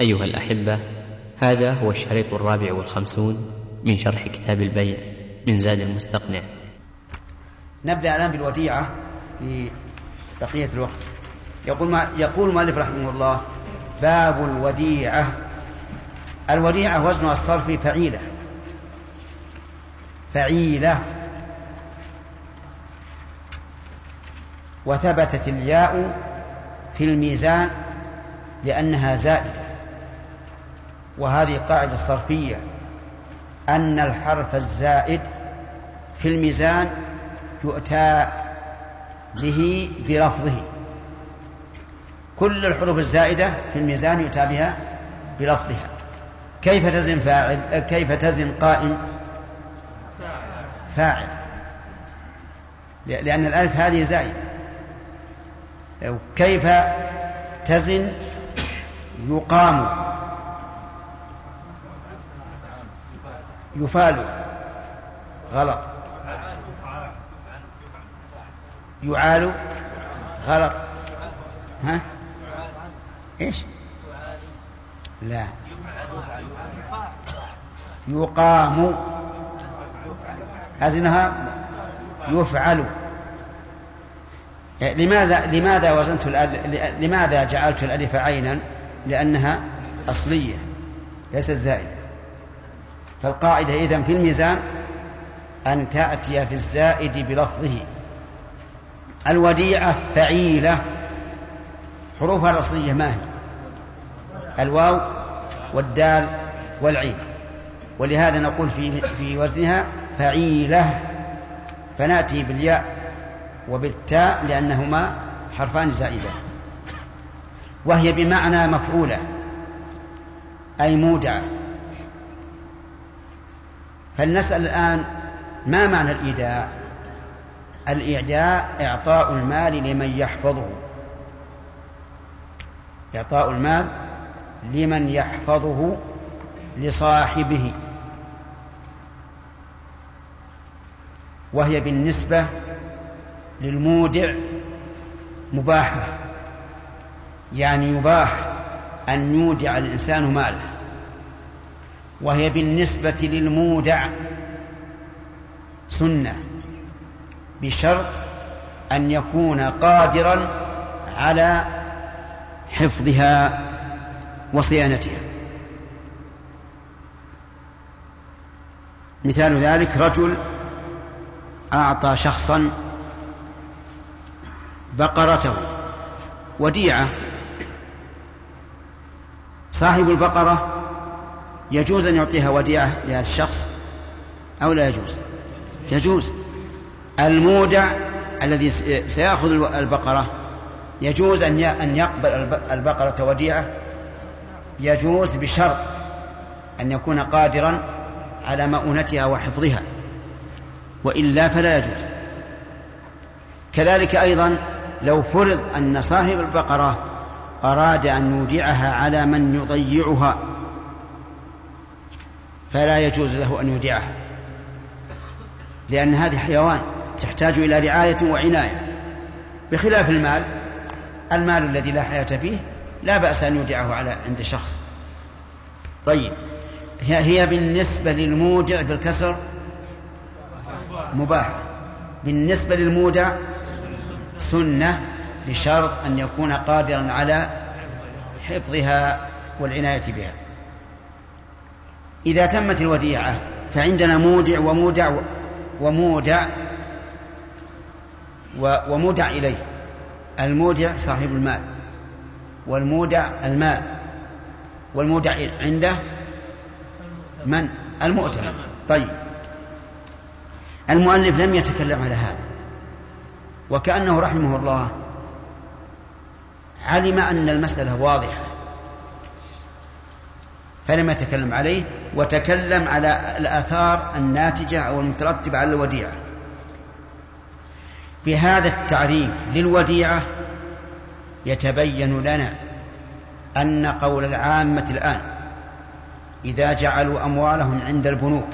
أيها الأحبة، هذا هو الشريط 54 من شرح كتاب البيع من زاد المستقنع. نبدأ الآن بالوديعة لبقية الوقت. يقول مؤلف رحمه الله: باب الوديعة. الوديعة وزنها الصرفي فعيلة، وثبتت الياء في الميزان لأنها زائدة، وهذه قاعدة الصرفية أن الحرف الزائد في الميزان يؤتى به بلفظه. كل الحروف الزائدة في الميزان يؤتى بها بلفظها. كيف تزن قائم؟ فاعل، لأن الألف هذه زائدة. كيف تزن يقام؟ يفعل، غلط. يعال، غلط. ها؟ ايش؟ لا، يقام هزنها يفعل. لماذا وزنت لماذا جعلت الألف عينا؟ لأنها أصلية ليست زائدة. فالقاعدة إذن في الميزان أن تأتي في الزائد بلفظه. الوديعة فعيلة، حروفها الأصلية ما هي؟ الواو والدال والعين، ولهذا نقول في وزنها فعيلة، فنأتي بالياء وبالتاء لأنهما حرفان زائدة. وهي بمعنى مفعولة أي مودع. فلنسأل الآن: ما معنى الإيداع؟ الإيداع إعطاء المال لمن يحفظه، إعطاء المال لمن يحفظه لصاحبه. وهي بالنسبة للمودع مباحة، يعني يباح أن يودع الإنسان ماله. وهي بالنسبة للمودع سنة، بشرط أن يكون قادرا على حفظها وصيانتها. مثال ذلك: رجل أعطى شخصا بقرته وديعة، صاحب البقرة يجوز أن يعطيها وديعة لهذا الشخص أو لا يجوز؟ يجوز. المودع الذي سيأخذ البقرة يجوز أن يقبل البقرة وديعة؟ يجوز، بشرط أن يكون قادرا على مؤونتها وحفظها، وإلا فلا يجوز. كذلك أيضا لو فرض أن صاحب البقرة أراد أن يودعها على من يضيعها، فلا يجوز له أن يودعها، لأن هذه حيوان تحتاج إلى رعاية وعناية، بخلاف المال. المال الذي لا حياة فيه لا بأس أن يودعه عند شخص. طيب، هي بالنسبة للمودع بالكسر مباح، بالنسبة للمودع سنة، بشرط أن يكون قادرا على حفظها والعناية بها. إذا تمت الوديعة فعندنا مودع ومودع إليه. المودع صاحب المال، والمودع المال، والمودع عنده من؟ المؤتمن. طيب، المؤلف لم يتكلم على هذا، وكأنه رحمه الله علم أن المسألة واضحة فلم يتكلم عليه، وتكلم على الآثار الناتجة أو المترتبة على الوديعة. بهذا التعريف للوديعة يتبين لنا أن قول العامة الآن إذا جعلوا أموالهم عند البنوك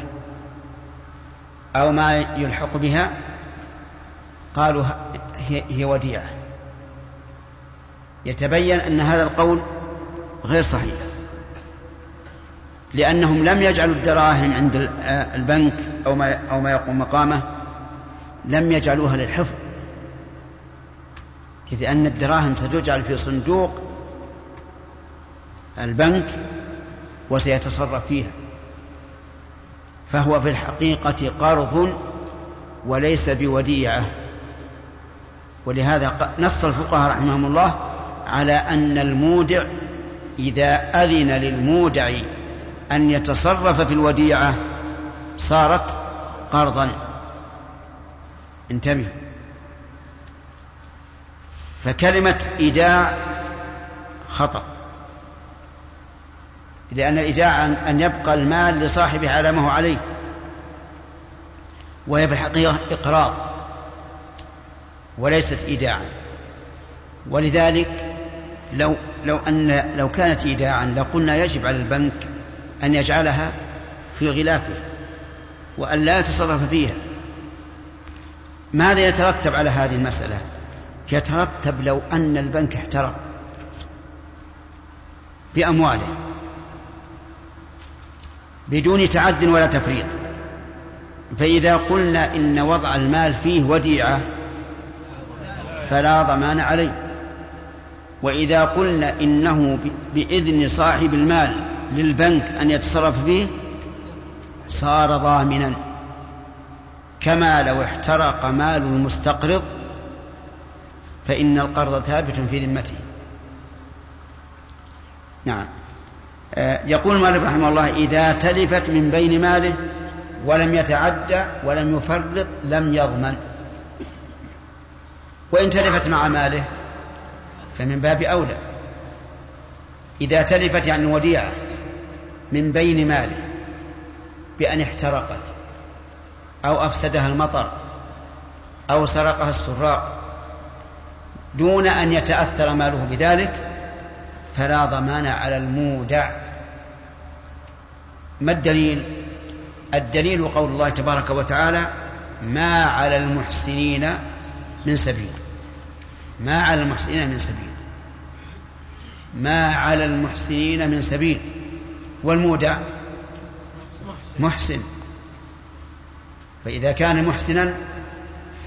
أو ما يلحق بها قالوا هي وديعة، يتبين أن هذا القول غير صحيح، لأنهم لم يجعلوا الدراهم عند البنك أو ما يقوم مقامه، لم يجعلوها للحفظ، إذ أن الدراهم ستجعل في صندوق البنك وسيتصرف فيها، فهو في الحقيقة قرض وليس بوديعة. ولهذا نص الفقهاء رحمهم الله على أن المودع إذا أذن للمودع أن يتصرف في الوديعة صارت قرضا. انتبه. فكلمة إيداع خطأ، لأن الإيداع أن يبقى المال لصاحبه على ما هو عليه، وهي في الحقيقة إقراض وليست إيداعا. ولذلك لو كانت إيداعا لقلنا يجب على البنك أن يجعلها في غلافه وأن لا يتصرف فيها. ماذا يترتب على هذه المسألة؟ يترتب لو أن البنك احترق بأمواله بدون تعد ولا تفريط، فإذا قلنا إن وضع المال فيه وديعة فلا ضمان عليه، وإذا قلنا إنه بإذن صاحب المال للبنك أن يتصرف فيه صار ضامنا، كما لو احترق مال المستقرض فإن القرض ثابت في ذمته. نعم. يقول مالك رحمه الله: إذا تلفت من بين ماله ولم يتعدى ولم يفرط لم يضمن، وإن تلفت مع ماله فمن باب أولى. إذا تلفت يعني وديعة من بين ماله بأن احترقت أو أفسدها المطر أو سرقها السراق دون أن يتأثر ماله بذلك فلا ضمان على المودع. ما الدليل؟ الدليل قول الله تبارك وتعالى: ما على المحسنين من سبيل. ما على المحسنين من سبيل، ما على المحسنين من سبيل، والمودع محسن، فإذا كان محسنا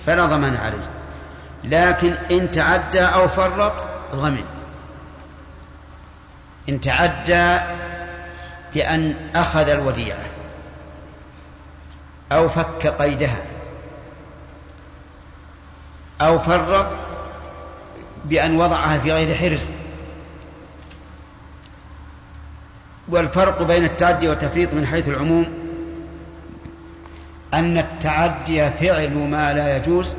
فلا ضمان عليه، لكن إن تعدى أو فرط ضمن. إن تعدى بأن أخذ الوديعة أو فك قيدها، أو فرط بأن وضعها في غير حرز. والفرق بين التعدي والتفريط من حيث العموم أن التعدي فعل ما لا يجوز،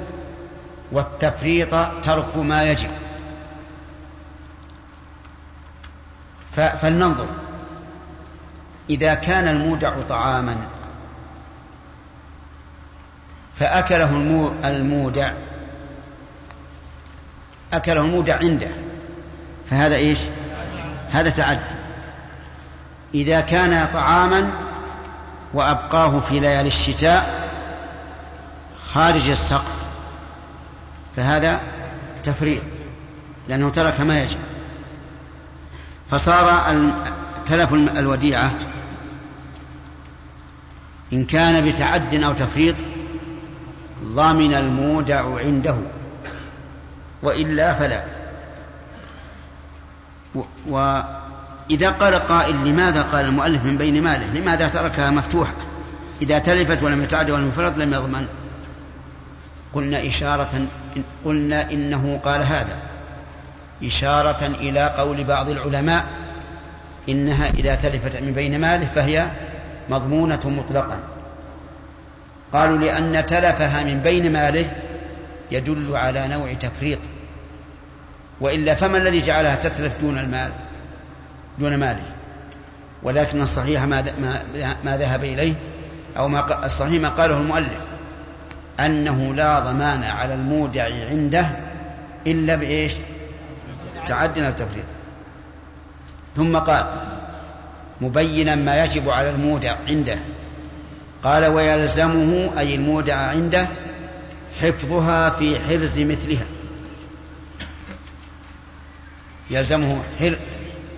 والتفريط ترك ما يجب. فلننظر، إذا كان المودع طعاما فأكله المودع، أكله المودع عنده، فهذا إيش؟ هذا تعدي. إذا كان طعاما وأبقاه في ليالي الشتاء خارج السقف فهذا تفريط، لأنه ترك ما يجب. فصار تلف الوديعة إن كان بتعد أو تفريط ضمن المودع عنده، وإلا فلا. وإذا قال قائل: لماذا قال المؤلف من بين ماله؟ لماذا تركها مفتوحة؟ إذا تلفت ولم يتعد ولم يفرط لم يضمن. قلنا إشارة، قلنا إنه قال هذا إشارة إلى قول بعض العلماء إنها إذا تلفت من بين ماله فهي مضمونة مطلقا. قالوا لأن تلفها من بين ماله يدل على نوع تفريط، وإلا فما الذي جعلها تتلف دون ماله؟ ولكن الصحيح ما ذهب إليه، أو الصحيح ما قاله المؤلف، أنه لا ضمان على المودع عنده إلا بإيش؟ تعدنا التفريط. ثم قال مبينا ما يجب على المودع عنده، قال: ويلزمه، أي المودع عنده، حفظها في حرز مثلها. يلزمه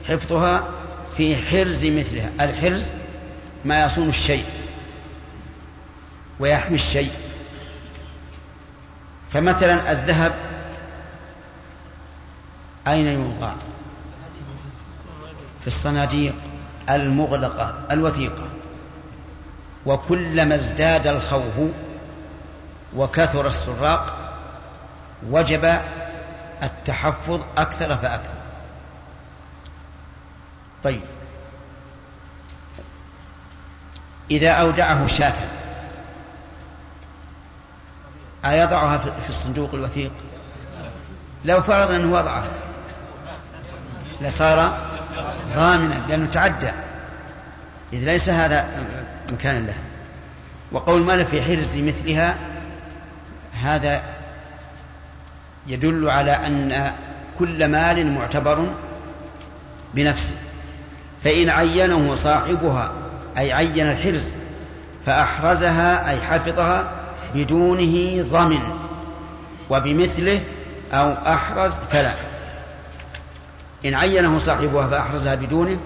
حفظها في حرز مثلها. الحرز ما يصون الشيء ويحمي الشيء. فمثلا الذهب أين يوضع؟ في الصناديق المغلقة الوثيقة. وكلما ازداد الخوف وكثر السراق وجب التحفظ أكثر فأكثر. طيب، إذا أودعه شاة أيضعها في الصندوق الوثيق؟ لو فرض أنه وضعها لصار ضامنا لأنه تعدى، إذ ليس هذا مكان له. وقول مالك في حرز مثلها هذا يدل على أن كل مال معتبر بنفسه، فإن عينه صاحبها أي عين الحرز فأحرزها أي حفظها بدونه ضمن، وبمثله أو أحرز فلا. إن عينه صاحبها فأحرزها بدونه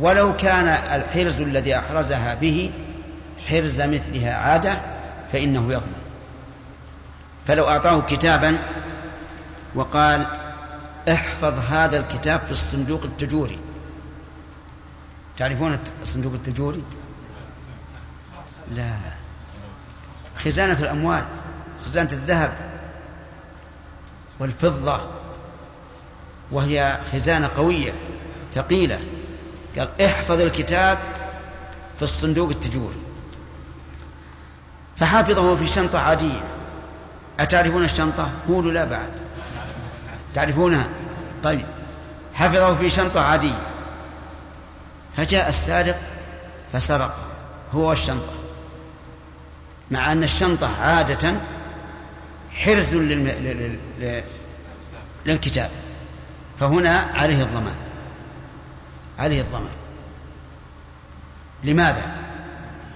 ولو كان الحرز الذي أحرزها به حرز مثلها عادة فإنه يضمن. فلو أعطاه كتابا وقال احفظ هذا الكتاب في الصندوق التجوري، تعرفون الصندوق التجوري؟ لا، خزانة الأموال، خزانة الذهب والفضة، وهي خزانة قوية ثقيلة. قال احفظ الكتاب في الصندوق التجوري فحافظه في شنطة عادية. أتعرفون الشنطة؟ قولوا لا بعد، تعرفونها. طيب، حفظه في شنطة عادية، فجاء السارق فسرق هو الشنطة، مع أن الشنطة عادة حرز للكتاب، فهنا عليه الضمان، عليه الضمان. لماذا؟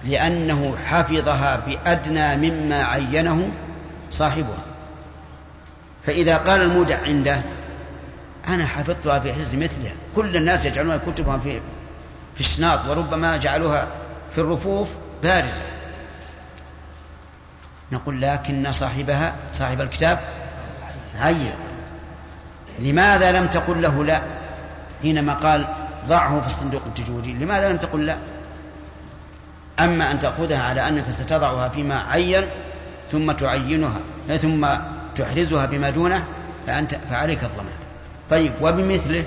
لأنه حفظها بأدنى مما عينه صاحبها. فإذا قال المودع عنده أنا حفظتها في حرز مثلها، كل الناس يجعلون كتبهم في الشناط، وربما جعلوها في الرفوف بارزة، نقول لكن صاحبها صاحب الكتاب عين، لماذا لم تقل له لا حينما قال ضعه في الصندوق التجوري؟ لماذا لم تقل لا؟ أما أن تأخذها على أنك ستضعها فيما عين ثم تعينها ثم تحرزها بما دونه فأنت فعليك الضمان. طيب، وبمثله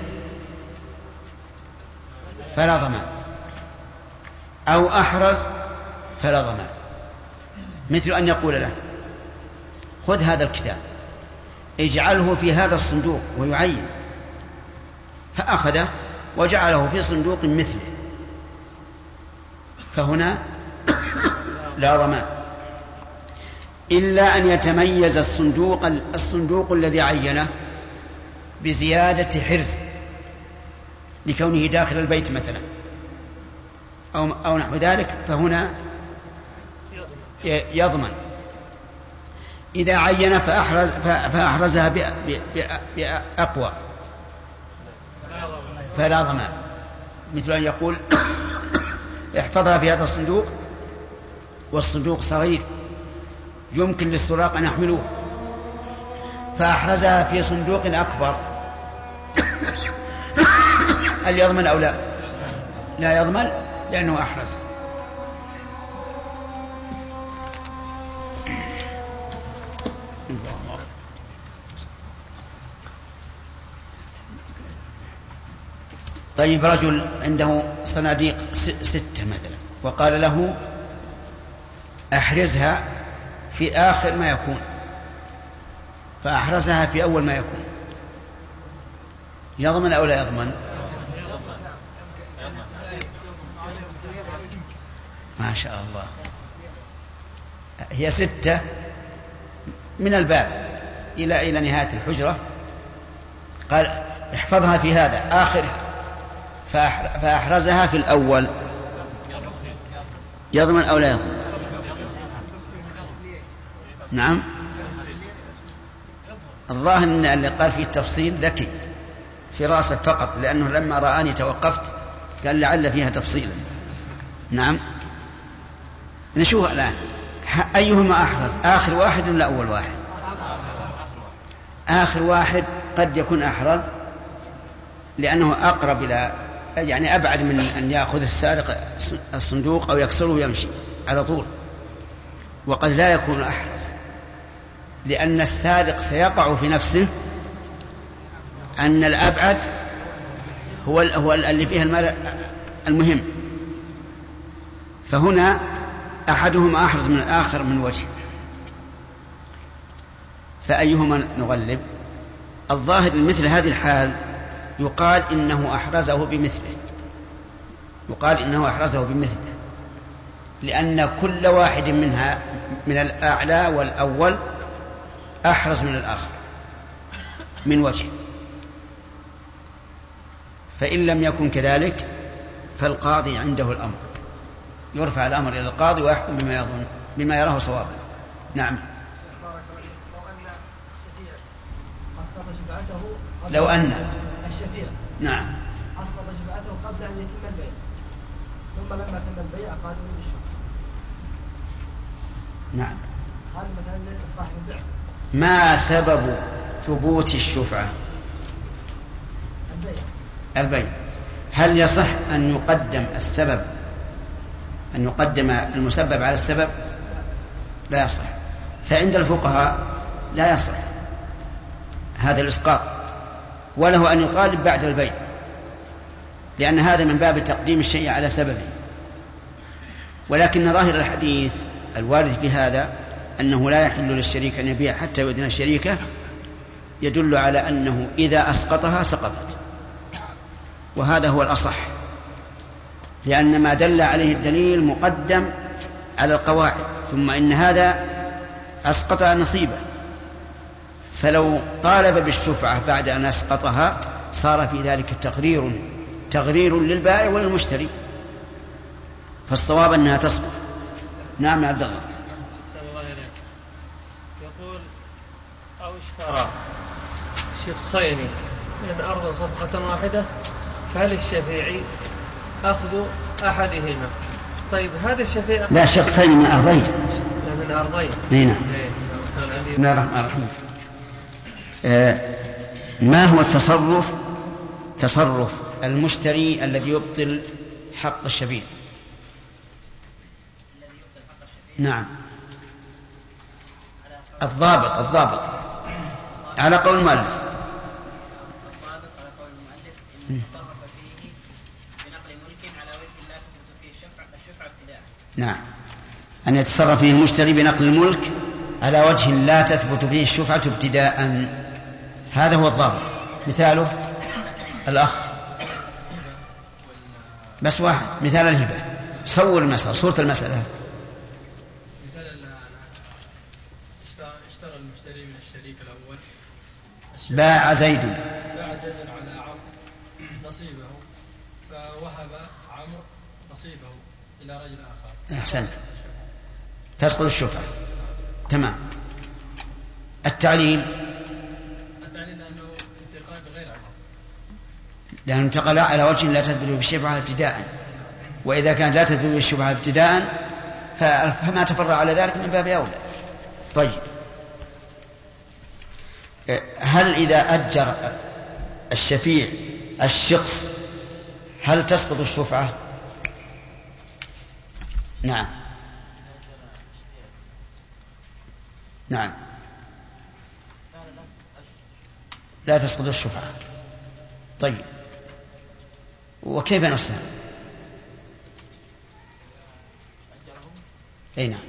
فلا ضمان، أو أحرز فلا ضمان. مثل أن يقول له خذ هذا الكتاب اجعله في هذا الصندوق ويعين، فأخذه وجعله في صندوق مثله، فهنا لا ضمان، إلا أن يتميز الصندوق الذي عينه بزيادة حرز، لكونه داخل البيت مثلا أو نحو ذلك، فهنا يضمن. إذا عين فأحرزها بأقوى فلا ضمان، مثل أن يقول احفظها في هذا الصندوق، والصندوق صغير يمكن للسراق أن يحملوه، فأحرزها في صندوق أكبر، هل يضمن أو لا؟ لا يضمن، لأنه أحرز. طيب، رجل عنده صناديق 6 مثلا، وقال له أحرزها في آخر ما يكون، فأحرزها في أول ما يكون، يضمن أو لا يضمن؟ ما شاء الله، هي 6 من الباب إلى نهاية الحجرة. قال احفظها في هذا آخرها فأحرزها في الأول، يضمن أو لا يضمن؟ نعم، الظاهر أن اللي قال فيه التفصيل ذكي في راسه فقط، لأنه لما رآني توقفت قال لعل فيها تفصيلا. نعم نشوف الآن أيهما أحرز، آخر واحد ولا أول واحد؟ آخر واحد قد يكون أحرز لأنه أقرب إلى، يعني أبعد من أن يأخذ السارق الصندوق أو يكسره ويمشي على طول. وقد لا يكون أحرز لأن السارق سيقع في نفسه أن الأبعد هو اللي فيه المال المهم، فهنا أحدهما أحرز من الآخر من وجه. فأيهما نغلب؟ الظاهر مثل هذه الحال يقال إنه أحرزه بمثله، لأن كل واحد منها من الأعلى والأول أحرز من الآخر من وجه. فإن لم يكن كذلك فالقاضي عنده الأمر، يرفع الأمر إلى القاضي ويحكم بما يظن بما يراه صوابا. نعم. لو أن الشفيع نعم أسقط شفاعته قبل أن يتم البيع، ثم لما تم البيع قادوا بالشفاعة. نعم. هذا مثلا صاحب البيع. ما سبب ثبوت الشفعة؟ البيع. هل يصح أن يقدم السبب، أن يقدم المسبب على السبب؟ لا يصح. فعند الفقهاء لا يصح هذا الإسقاط، وله أن يقال بعد البيع، لأن هذا من باب تقديم الشيء على سببه. ولكن ظاهر الحديث الوارد بهذا أنه لا يحل للشريك أن يبيع حتى يؤذن الشريكة، يدل على أنه إذا أسقطها سقطت، وهذا هو الأصح، لأن ما دل عليه الدليل مقدم على القواعد، ثم إن هذا أسقط نصيبه، فلو طالب بالشفعة بعد أن أسقطها صار في ذلك تغرير للبائع وللمشتري، فالصواب أنها تصبر. نعم يا عبد الله. يقول أو اشترى شخصين من أرض صفقة واحدة، فهل الشفيعي أخذ أحدهما؟ طيب هذا الشفيع لا، شخصين من أرضين، لا من أرضين. نعم. بسم الله الرحمن الرحيم. ما هو تصرف المشتري الذي يبطل حق الشفيع؟ نعم الضابط على قول المؤلف إن تصرف فيه بنقل ملك على وجه لا تثبت فيه الشفعة ابتداء. نعم، أن يتصرف فيه المشتري بنقل الملك على وجه لا تثبت فيه الشفعة ابتداء، هذا هو الضابط. مثاله الأخ، بس واحد مثال الهبة، صور المسألة، صورة المسألة. مثال اشترى المشتري من الشريك الأول، باع زيد على عمرو نصيبه، فوهب عمرو نصيبه إلى رجل آخر. أحسنت، تسقط الشفعة. تمام. التعليل أنه انتقال بغير عمرو، لأنه انتقل على وجه لا تثبت بالشفعة ابتداء، وإذا كانت لا تثبت بالشفعة ابتداء فما تفرع على ذلك من باب أولى. طيب، هل إذا أجر الشفيع الشخص هل تسقط الشفعة؟ نعم لا تسقط الشفعة. طيب وكيف نصنع؟ اي نعم،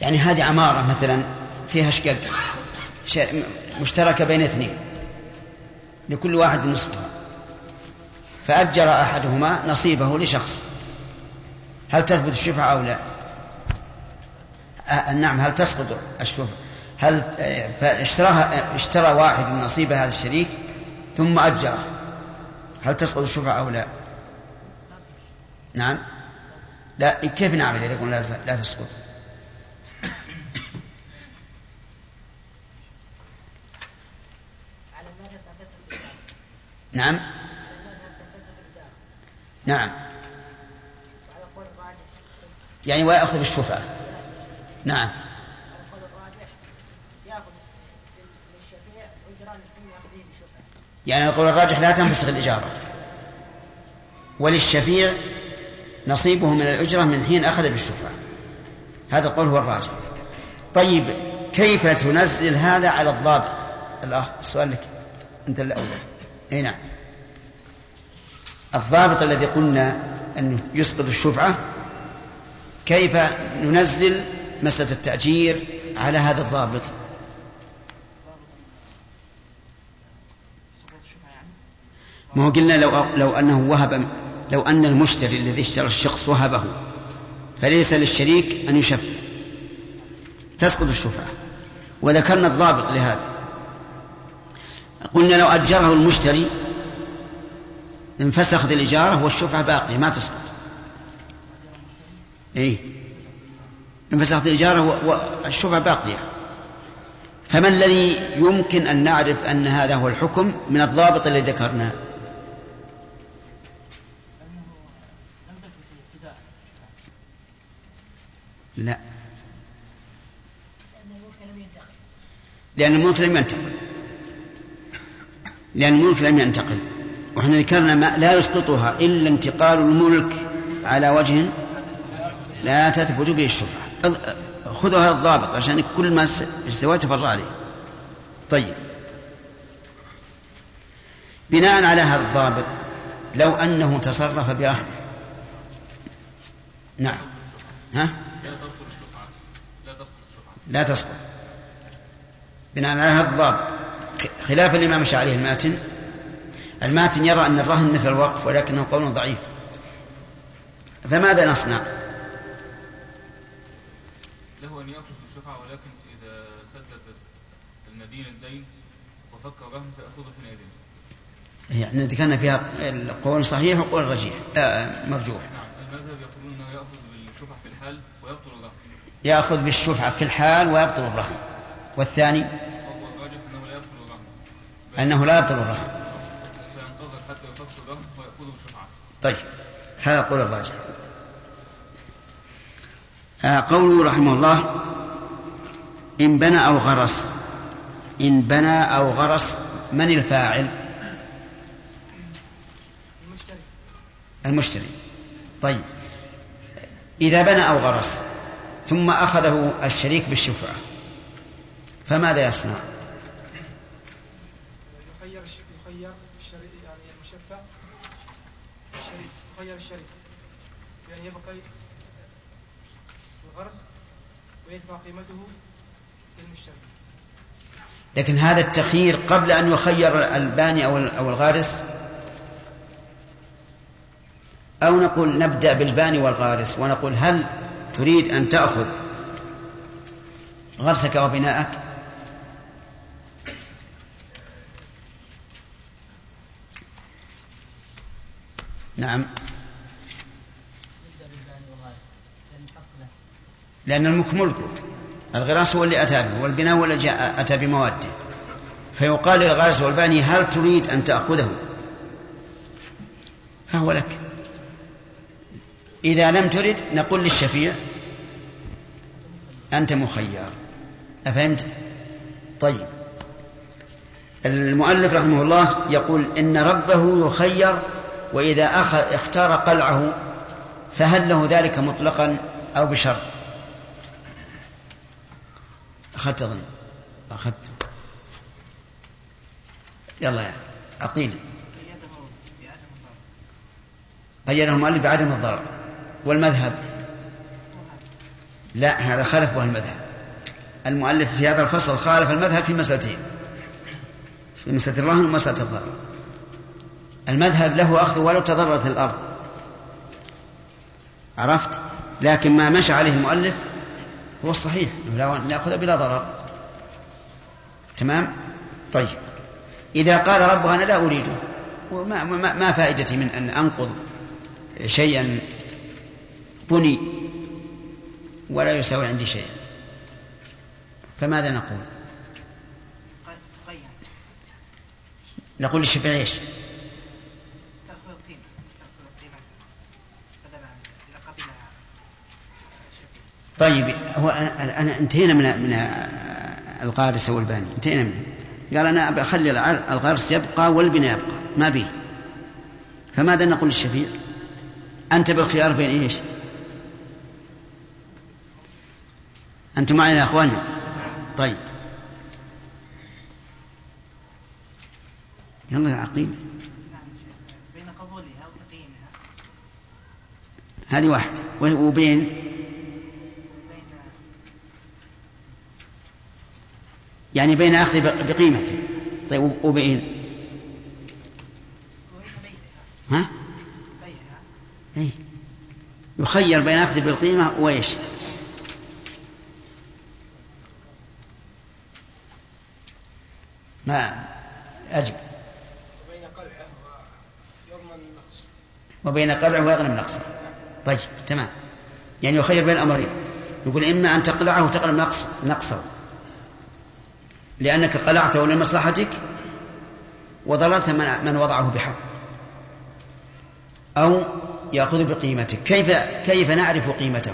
يعني هذه عمارة مثلا فيها أشقاق مشتركة بين اثنين، لكل واحد نصفها، فأجر أحدهما نصيبه لشخص، هل تثبت الشفعة أو لا؟ نعم، هل تسقط الشفعة؟ هل اشترى واحد من نصيب هذا الشريك ثم أجره، هل تسقط الشفعة أو لا؟ نعم. لا، كيف نعمل إذا يكون لا تسقط؟ نعم نعم، يعني ويأخذ بالشفعة. نعم يعني القول الراجح لا تنفسخ الإجارة، وللشفيع نصيبه من الأجرة من حين أخذ بالشفعة. هذا القول هو الراجح. طيب كيف تنزل هذا على الضابط؟ السؤال لك أنت الأول. أي نعم، الضابط الذي قلنا أن يسقط الشفعة كيف ننزل مسألة التأجير على هذا الضابط؟ ما هو قلنا لو أنه وهب، لو أن المشتري الذي اشترى الشخص وهبه فليس للشريك أن يشفع، تسقط الشفعة. وذكرنا الضابط لهذا، قلنا لو أجره المشتري انفسخت الإجارة والشفعة باقية ما تسقط. إيه انفسخت الإجارة والشفعة باقية. فما الذي يمكن أن نعرف أن هذا هو الحكم من الضابط الذي ذكرناه؟ لا، لأن الملك لم ينتقل، لأن الملك لم ينتقل، وإحنا ذكرنا ما لا يسقطها إلا انتقال الملك على وجه لا تثبت به الشفعة. خذوا هذا الضابط عشان كل ما استويت فر عليه. طيب بناء على هذا الضابط لو أنه تصرف برهن، نعم ها لا تسقط بناء على هذا الضابط، خلافا لما مشى عليه الماتن. الماتن يرى أن الرهن مثل الوقف ولكنه قول ضعيف. فماذا نصنع؟ له أن يأخذ بالشفعة، ولكن إذا سدد المدين الدين وفك الرهن فأخذه في اليدين. يعني إذا كان فيها القول صحيح وقول رجيح مرجوح. نعم المذهب يقولون أنه يأخذ بالشفعة في الحال ويبطل الرهن. يأخذ بالشفعة في الحال ويبطل الرهن. والثاني هو الراجح أنه لا يبطل الرهن. أنه لا يبطل الرهن. سينتظر حتى يفك الرهن ويأخذه بالشفعة. طيب هذا قول الراجح. قوله رحمه الله إن بنى أو غرس. إن بنى أو غرس، من الفاعل؟ المشتري. المشتري. طيب إذا بنى أو غرس ثم أخذه الشريك بالشفعة فماذا يصنع؟ يخير الشريك، يعني المشفع الشريك، يخير الشريك يعني يبقى الغرس ويدفع قيمته للمشتري. لكن هذا التخيير قبل أن يخير الباني أو الغارس، أو نقول نبدأ بالباني والغارس ونقول هل تريد أن تأخذ غرسك وبناءك؟ نعم لأن الملك ملكه، الغراس هو اللي أتى به والبناء هو اللي أتى بمواده. فيقال للغارس والباني هل تريد أن تأخذه؟ فهو لك. إذا لم ترد نقول للشفيع أنت مخير. أفهمت؟ طيب المؤلف رحمه الله يقول إن ربه يخير وإذا اختار قلعه، فهل له ذلك مطلقا أو بشرط؟ أخذت أظن أخذته. يلا يا عقيل. قيده المؤلف بعدم الضرر. والمذهب لا، هذا خالف المذهب. المؤلف في هذا الفصل خالف المذهب في مسألتين، في مسألة الرهن ومسألة الضرر. المذهب له أخذ ولو تضررت الأرض، عرفت؟ لكن ما مشى عليه المؤلف هو الصحيح، لا نأخذ بلا ضرر. تمام؟ طيب إذا قال ربه أنا لا أريده، وما فائدتي من أن أنقض شيئا بني ولا يساوي عندي شيء، فماذا نقول؟ نقول للشفيع ايش؟ طيب هو أنا انتهينا من الغارس والباني، انتهينا منه. قال أنا أخلي الغارس يبقى والبناء يبقى ما به. فماذا نقول للشفيع؟ أنت بالخيار بين إيش؟ أنتم معنا يا أخواني؟ طيب يلا يا عقيم. بين قبولها وتقييمها هذه واحدة، وبين يعني بين أخذ بقيمته. طيب وبين ها؟ أي يخير بين أخذ بالقيمة وإيش؟ ما أجب. وبين قلعه ويغنم نقص. وبين قلعه ويغنم نقص. طيب تمام. يعني يخير بين أمرين، يقول إما أن تقلعه وتغنم نقصه لأنك قلعته لمصلحتك وضررت من وضعه بحق، أو يأخذ بقيمته. كيف نعرف قيمته؟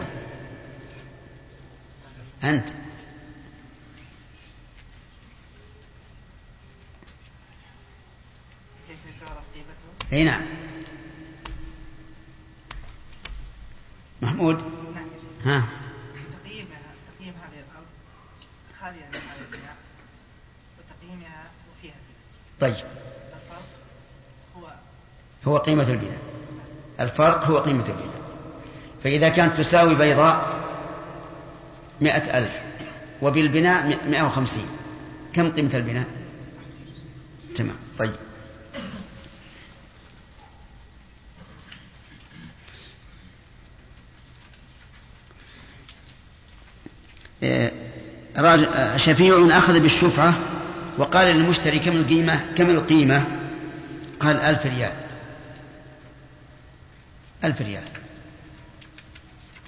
أنت كيف تعرف قيمته؟ أي نعم محمود. ها تقييم هذه الأرض خالية من هذه البناء وتقييمها وفيها البناء. طيب الفرق هو قيمة البناء. الفرق هو قيمة البناء. فإذا كانت تساوي بيضاء 100,000 وبالبناء 150، كم قيمة البناء؟ تمام. طيب شفيع أخذ بالشفعة وقال للمشتري كم القيمة؟ قال 1000 ريال،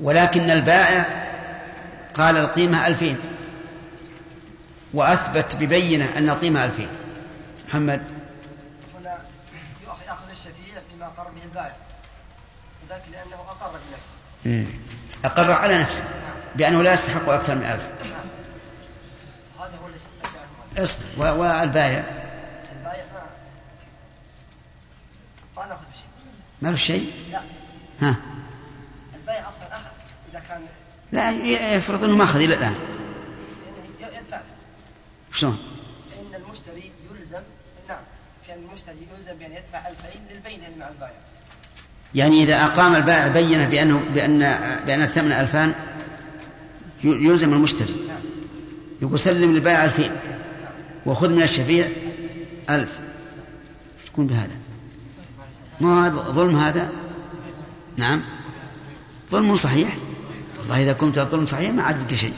ولكن البائع قال القيمة 2000 وأثبت ببينة أن القيمة 2000. محمد هنا يأخذ الشفيع بما أقر به البائع، وذلك لأنه أقر بنفسه، أقر على نفسه بأنه لا يستحق أكثر من 1000. هذا هو اللي شفعه. والبائع فأنا أخذ بشيء ما له شيء. لا ها البيع اصلا اخذ. اذا كان لا يفرض انه ما اخذ الى الان يدفع. شلون؟ ان المشتري يلزم. نعم، كان المشتري يلزم بان يدفع 2000 للبينه اللي مع البائع. يعني اذا اقام البائع بينه بان الثمن 2000 يلزم المشتري. نعم. يقول سلم للبائع 2000 وخذ من الشفيع 1000. ايش تكون بهذا؟ ما هذا ظلم؟ هذا نعم ظلم صحيح. والله إذا كنت الظلم صحيح ما عاد بك شيء.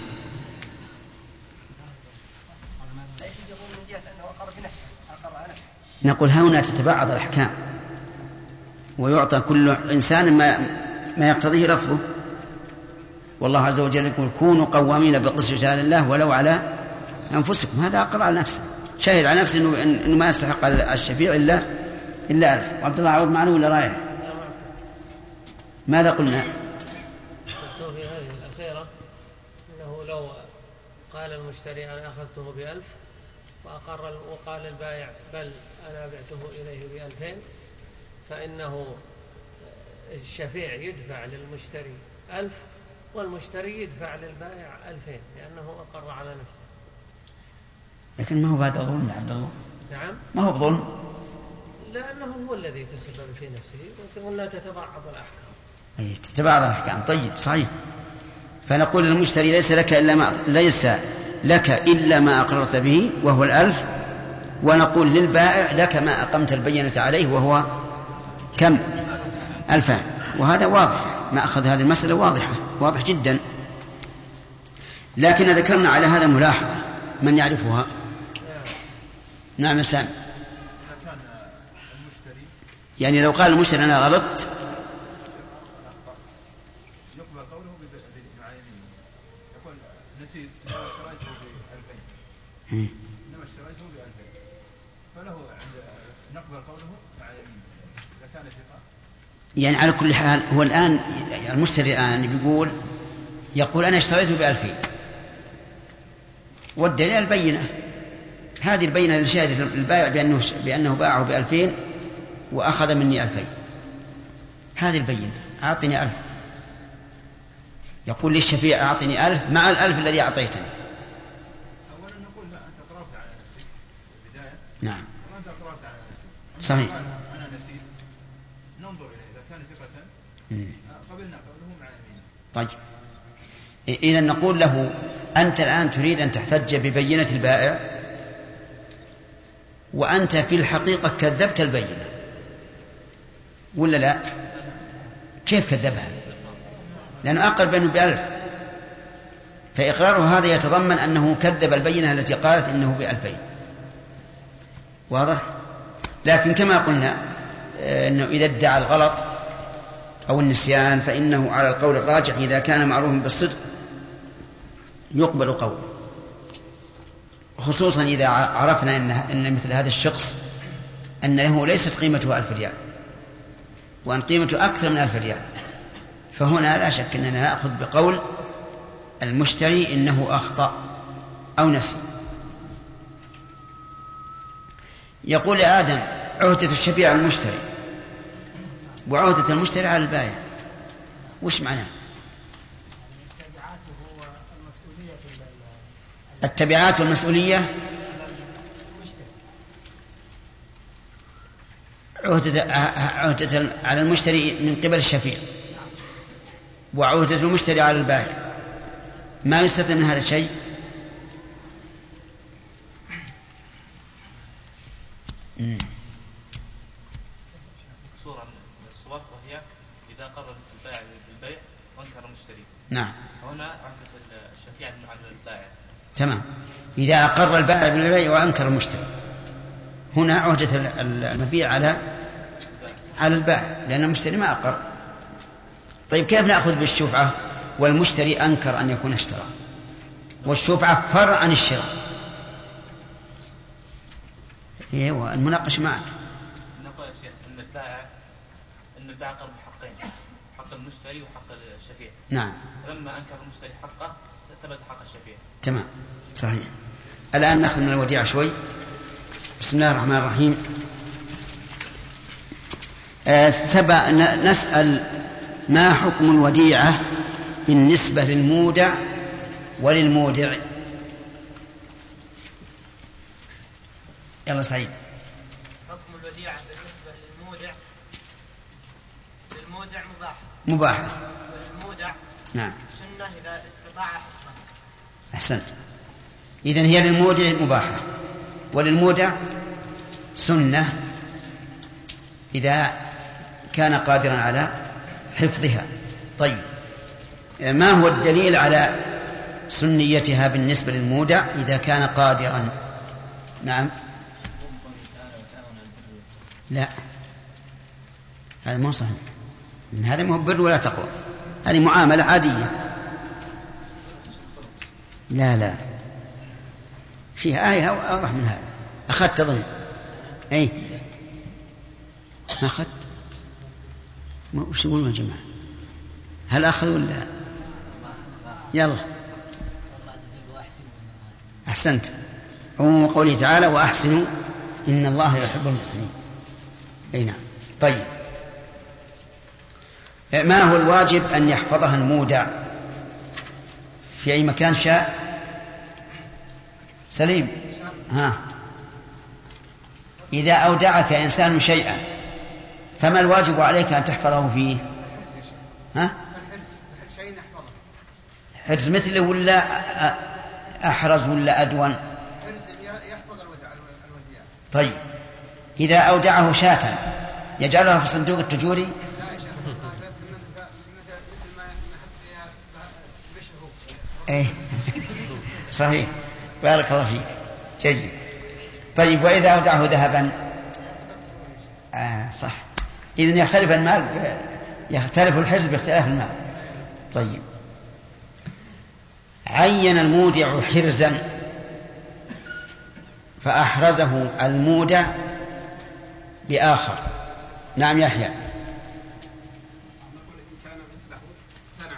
نقول هنا تتبعض الأحكام ويعطى كل إنسان ما يقتضيه رفضه. والله عز وجل يقول كونوا قوامين بالقسط لله ولو على أنفسكم. هذا أقر على نفسه، شاهد على نفسه إنه ما يستحق الشفيع إلا 1000. وعبد الله عود معنا ولا رايح؟ ماذا قلنا؟ قلت في هذه الأخيرة أنه لو قال المشتري أنا أخذته ب1000 وأقر وقال البائع بل أنا بعته إليه ب2000، فإنه الشفيع يدفع للمشتري 1000 والمشتري يدفع للبائع 2000 لأنه أقر على نفسه. لكن ما هو بعد ظلم عبد الله؟ نعم ما هو بظلم؟ لأنه هو الذي تسبب في نفسه. وتقول لا تتبعض الأحكام. أي تتبعض الأحكام. طيب صحيح. فنقول للمشتري ليس لك إلا ما أقررت به وهو 1000، ونقول للبائع لك ما أقمت البينة عليه وهو كم؟ 2000. وهذا واضح. ما أخذ هذه المسألة واضح جدا. لكن ذكرنا على هذا ملاحظة من يعرفها. نعم سامي. يعني لو قال المشتري أنا غلطت يقبل قوله بالمعاينين، يقول نسيت إنما اشتريته ب2000 فله نقبل قوله معاينين إذا كان ثقة. يعني على كل حال هو الآن المشتري الآن بيقول يقول أنا اشتريته ب2000، والدليل البينة، هذه البينة اللي شهدت البائع بأنه باعه ب2000 وأخذ مني 2000، هذه البينة، أعطني 1000. يقول للشفيع أعطني 1000 مع 1000 الذي أعطيتني. أولا نقول لا، أنت أقررت على نفسك في البداية. نعم. أنت أقررت على نفسك. صحيح. أنا نسيت. ننظر إليه إذا كان ثقة قبلنا قبله مع اليمين. طيب. إذا نقول له أنت الآن تريد أن تحتج ببينة البائع، وأنت في الحقيقة كذبت البينة، ولا لا؟ كيف كذبها؟ لأنه أقرب أنه ب1000، فإقراره هذا يتضمن أنه كذب البينة التي قالت أنه ب2000. واضح؟ لكن كما قلنا أنه إذا ادعى الغلط أو النسيان فإنه على القول الراجح إذا كان معروف بالصدق يقبل قوله، خصوصا إذا عرفنا أن مثل هذا الشخص أن له ليست قيمته 1000 ريال وأن قيمته أكثر من 1000 ريال، فهنا لا شك أننا نأخذ بقول المشتري إنه أخطأ أو نسي. يقول آدم عهدة الشفيع على المشتري وعهدة المشتري على البائع، وش معناه؟ التبعات والمسؤولية. عهدة على المشتري من قبل الشفيع وعهدة المشتري على البائع، ما يستثنى من هذا الشيء؟ صورة من الصور، وهي إذا قرر البائع بالبيع وانكر المشتري. نعم. هنا عهدة الشفيع على البائع. تمام. إذا أقر البائع بالبيع وأنكر المشتري، هنا عهدة المبيع على البائع، لأن المشتري ما أقر. طيب كيف نأخذ بالشفعة والمشتري أنكر أن يكون اشترى، والشفعة فرع عن الشراء؟ أيوة، المناقش معك. نقول يا شيخ أن البائع أقر بحقين، حق المشتري وحق الشفيع. نعم. لما أنكر المشتري حقه ثبت حق الشفيع. تمام، صحيح. الآن نأخذ من الوديعة شوي. بسم الله الرحمن الرحيم. سبق نسأل ما حكم الوديعة بالنسبة للمودع وللمودع. يلا سعيد. حكم الوديعة بالنسبة للمودع مباح، وللمودع نعم سنة إذا استطاع حفظها. أحسنت. إذن هي للمودع مباحة، وللمودع سنة إذا كان قادرا على حفظها. طيب، ما هو الدليل على سنيتها بالنسبة للمودع إذا كان قادرا؟ نعم. لا، هذا مو صحيح، هذا مو بر ولا تقوى، هذه معاملة عادية. لا، فيها آية أوضح من هذا. أخذت ظن؟ أي أخذت؟ وش يقولون يا جماعة؟ هل أخذوا ولا؟ يلا. أحسنت. عموم قوله تعالى وأحسنوا إن الله يحب المحسنين. أي نعم. طيب، ما هو الواجب أن يحفظها المودع في أي مكان شاء؟ سليم. ها، إذا أودعك إنسان شيئا فما الواجب عليك أن تحفظه فيه؟ ها؟ حرز مثله ولا أحرز ولا أدون؟ حرز يحفظ الوديعة. طيب، إذا أودعه شاة يجعلها في الصندوق التجوري؟ إيه صحيح، بارك الله فيك، جيد. طيب، وإذا أودعه ذهبا؟ صح. إذن يختلف المال، يختلف الحرز باختلاف المال. طيب، عين المودع حرزا فأحرزه المودع بآخر. نعم يحيى. نقول إن كان مثله امتنع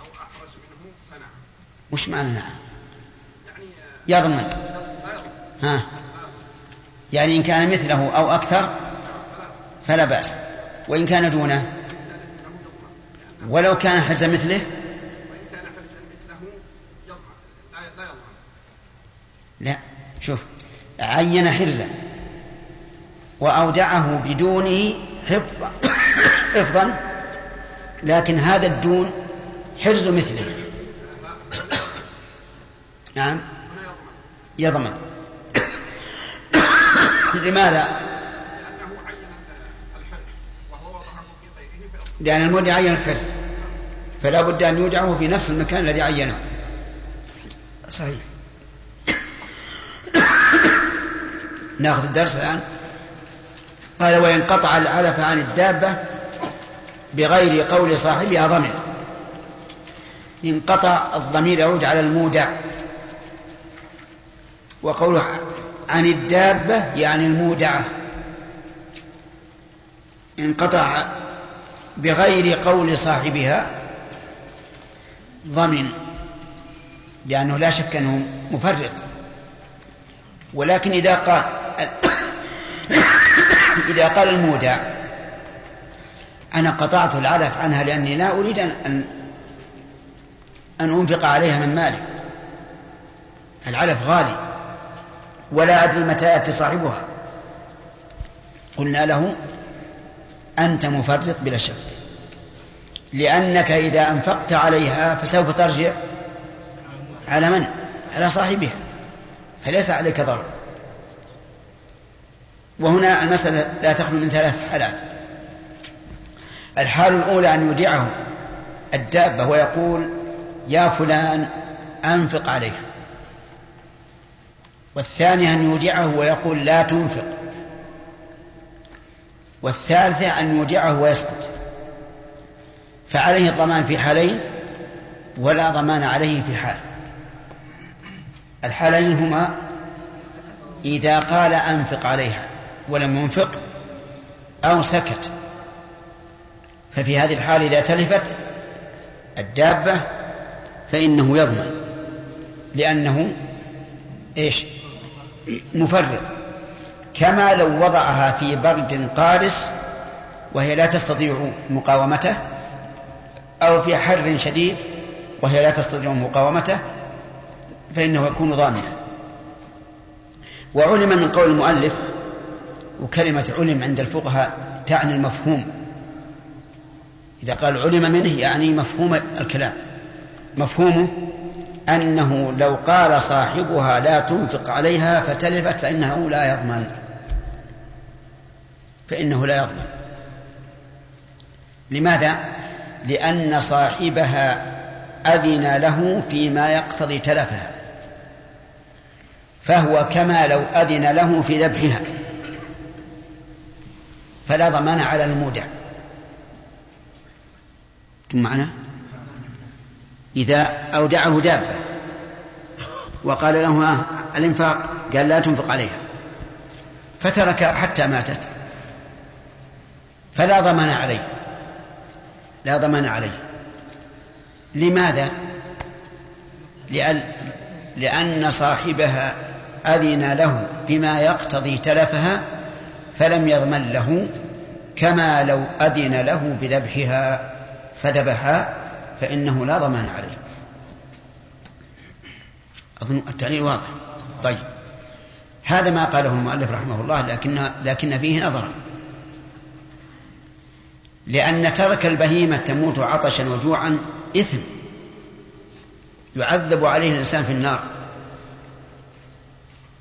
أو أحرز منه وش معنى نعم؟ يضمن. ها يعني إن كان مثله أو أكثر فلا بأس، وإن كان دونه ولو كان حجز مثله لا. شوف، عين حرزا وأودعه بدونه حفظا لكن هذا الدون حرز مثله. نعم يضمن. لماذا؟ لأن المودع عين الحرز فلا بد أن يودعه في نفس المكان الذي عينه. صحيح. نأخذ الدرس الآن. قال: وينقطع العلف عن الدابة بغير قول صاحبها ضمير. انقطع الضمير يعود على المودع، وقوله عن الدابة يعني المودعة. انقطع بغير قول صاحبها ضمن، لأنه لا شك أنه مفرط. ولكن إذا قال المودع: أنا قطعت العلف عنها لأني لا أريد أن أنفق عليها من مالي، العلف غالي ولا أدري متى يأتي صاحبها، قلنا له: أنت مفرط بلا شك، لأنك إذا أنفقت عليها فسوف ترجع على من؟ على صاحبها، فليس عليك ضرر. وهنا المسألة لا تخلو من ثلاث حالات: الحال الأولى أن يودعه الدابة ويقول: يا فلان أنفق عليها. والثانية أن يودعه ويقول: لا تنفق. والثالثة أن يودعه ويسكت. فعليه الضمان في حالين، ولا ضمان عليه في حال. الحالين هما: إذا قال أنفق عليها ولم ينفق، أو سكت. ففي هذه الحال إذا تلفت الدابة فإنه يضمن، لأنه إيش؟ مفرط. كما لو وضعها في برد قارس وهي لا تستطيع مقاومته، أو في حر شديد وهي لا تستطيع مقاومته، فإنه يكون ضامنا. وعلم من قول المؤلف، وكلمة علم عند الفقهاء تعني المفهوم. إذا قال علم منه يعني مفهوم الكلام، مفهومه أنه لو قال صاحبها لا تنفق عليها فتلفت فإنه لا يضمن، فإنه لا يضمن. لماذا؟ لأن صاحبها أذن له فيما يقتضي تلفها، فهو كما لو أذن له في ذبحها، فلا ضمان على المودع. معنا؟ إذا أودعه دابة وقال له: الإنفاق، قال: لا تنفق عليها، فترك حتى ماتت، فلا ضمان عليه، لا ضمان عليه. لماذا؟ لأن صاحبها أذن له بما يقتضي تلفها فلم يضمن له، كما لو أذن له بذبحها فذبحها فإنه لا ضمان عليه. أظن التعليل واضح. طيب، هذا ما قاله المؤلف رحمه الله، لكن فيه نظرا، لأن ترك البهيمة تموت عطشا وجوعا إثم يعذب عليه الإنسان في النار.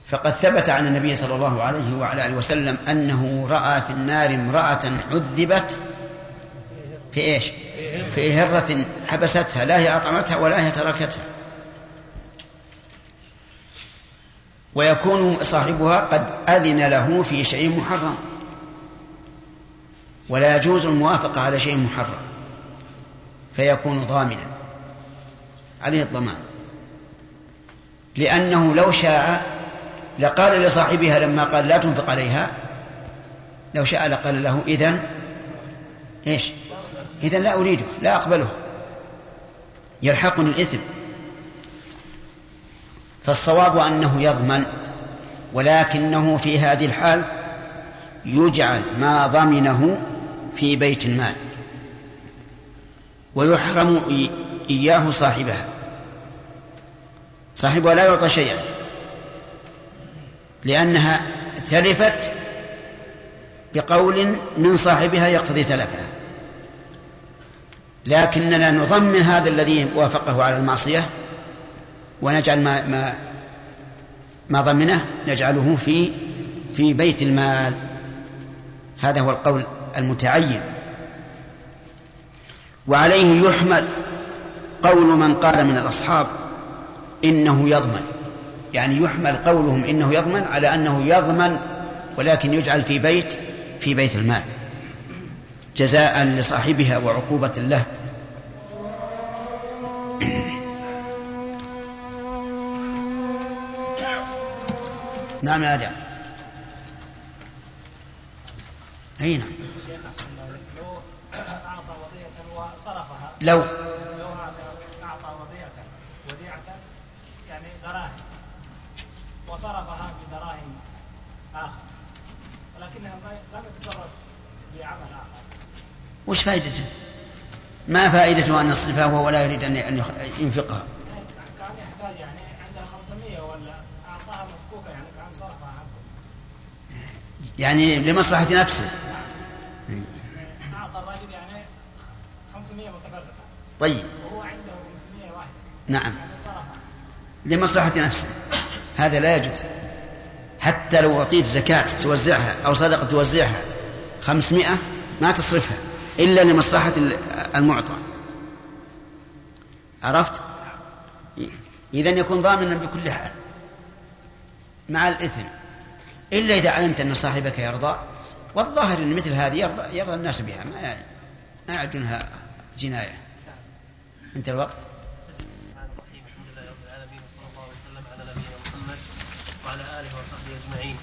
فقد ثبت عن النبي صلى الله عليه وعلى آله وسلم أنه رأى في النار امرأة عذبت في إيش؟ في هرة حبستها، لا هي أطعمتها ولا هي تركتها. ويكون صاحبها قد أذن له في شيء محرم، ولا يجوز الموافقة على شيء محرم، فيكون ضامنا، عليه الضمان. لأنه لو شاء لقال لصاحبها لما قال لا تنفق عليها، لو شاء لقال له: إذن إيش؟ إذن لا أريده، لا أقبله، يلحقني الإثم. فالصواب أنه يضمن، ولكنه في هذه الحال يجعل ما ضمنه في بيت المال ويحرم إياه صاحبها، صاحبها لا يعطى شيئا لأنها تلفت بقول من صاحبها يقتضي تلفها، لكننا نضمن هذا الذي وافقه على المعصية ونجعل ما ضمنه نجعله في بيت المال. هذا هو القول المتعين. وعليه يحمل قول من قال من الأصحاب إنه يضمن، يعني يحمل قولهم إنه يضمن على أنه يضمن ولكن يجعل في بيت المال جزاء لصاحبها وعقوبة له. نعم يا دعم. أي نعم. لو أعطى وديعة يعني دراهم وصرفها بدراهم آخر ولكنها لم تتصرف بعمل آخر، وش فائدته؟ ما فائدته أن يصرفها ولا يريد أن ينفقها؟ كان يحتاج يعني عندها 500 ولا أعطاها مفكوكة يعني كان صرفها عنه يعني لمصلحة نفسه. أعطى الرجل يعني 500 متفرقة، طيب، وهو عنده 500 واحدة، نعم، صرفها لمصلحة نفسه. هذا لا يجوز. حتى لو أعطيت زكاة توزعها أو صدقة توزعها 500 ما تصرفها إلا لمصلحة المعطى. عرفت؟ إذن يكون ضامنا بكل حال مع الإثم، إلا إذا علمت أن صاحبك يرضى، والظاهر أن مثل هذه يرضى الناس بها، ما يعدونها جناية. انت الوقت. وعلى آله وصحبه أجمعين.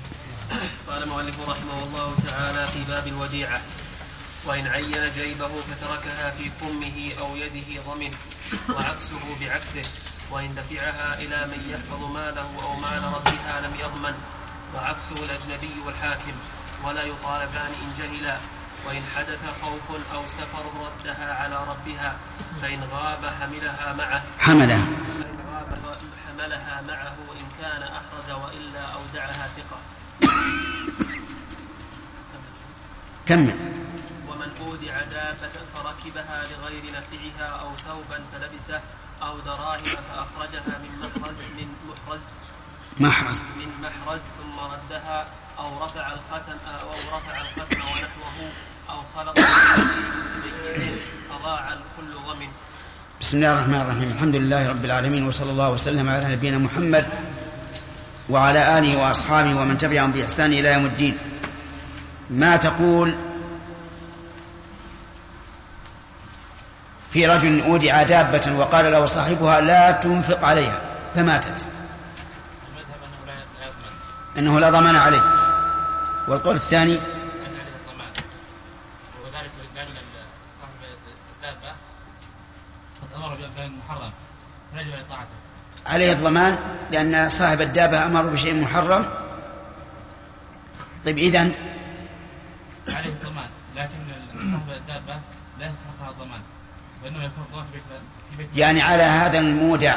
قال المؤلف رحمه الله تعالى في باب الوديعة: وإن عين جيبه فتركها في كمه أو يده ضمن، وعكسه بعكسه، وإن دفعها إلى من يحفظ ماله أو مال ربها لم يضمن، وعكسه الأجنبي والحاكم، ولا يطالبان إن جهلا، وإن حدث خوف أو سفر ردها على ربها، فإن غاب حملها معه حملها معه إن كان أحرز، وإلا أودعها ثقة. كمل. ومن أودع دابة فركبها لغير نفعها، أو ثوبا فلبسه، أو دراهم فأخرجها من محرز ثم ردها، أو رفع الختم ونحوه، أو خلط بميز أضاع الكل ضمن. بسم الله الرحمن الرحيم. الحمد لله رب العالمين، وصلى الله وسلم على نبينا محمد وعلى آله وأصحابه ومن تبعهم بإحسان إلى يوم الدين. ما تقول في رجل أودع دابة وقال له صاحبها لا تنفق عليها فماتت، أنه لا ضمان عليه. والقول الثاني عليه الضمان لأن صاحب الدابة أمر بشيء محرم. طيب إذن عليه الضمان، لكن صاحب الدابة لا يستحقها الضمان لأنه يكون ضامن في بيت، يعني على هذا المودع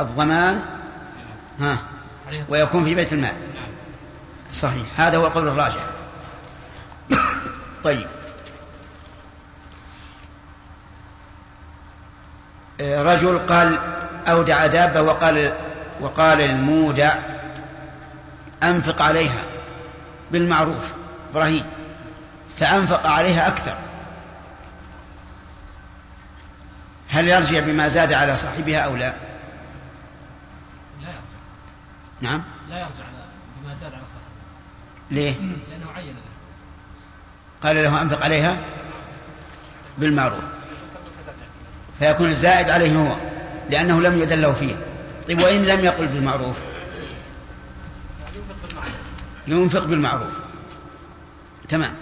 الضمان ويكون في بيت المال. صحيح، هذا هو القول الراجح. طيب، رجل قال أودع دابة وقال المودع أنفق عليها بالمعروف إبراهيم، فأنفق عليها أكثر، هل يرجع بما زاد على صاحبها أو لا؟ لا يرجع. نعم، لا يرجع بما زاد على صاحبها. ليه؟ لأنه عين له، قال له أنفق عليها بالمعروف، فيكون الزائد عليه هو لأنه لم يدله فيه. طيب وإن لم يقل بالمعروف؟ ينفق بالمعروف، تمام.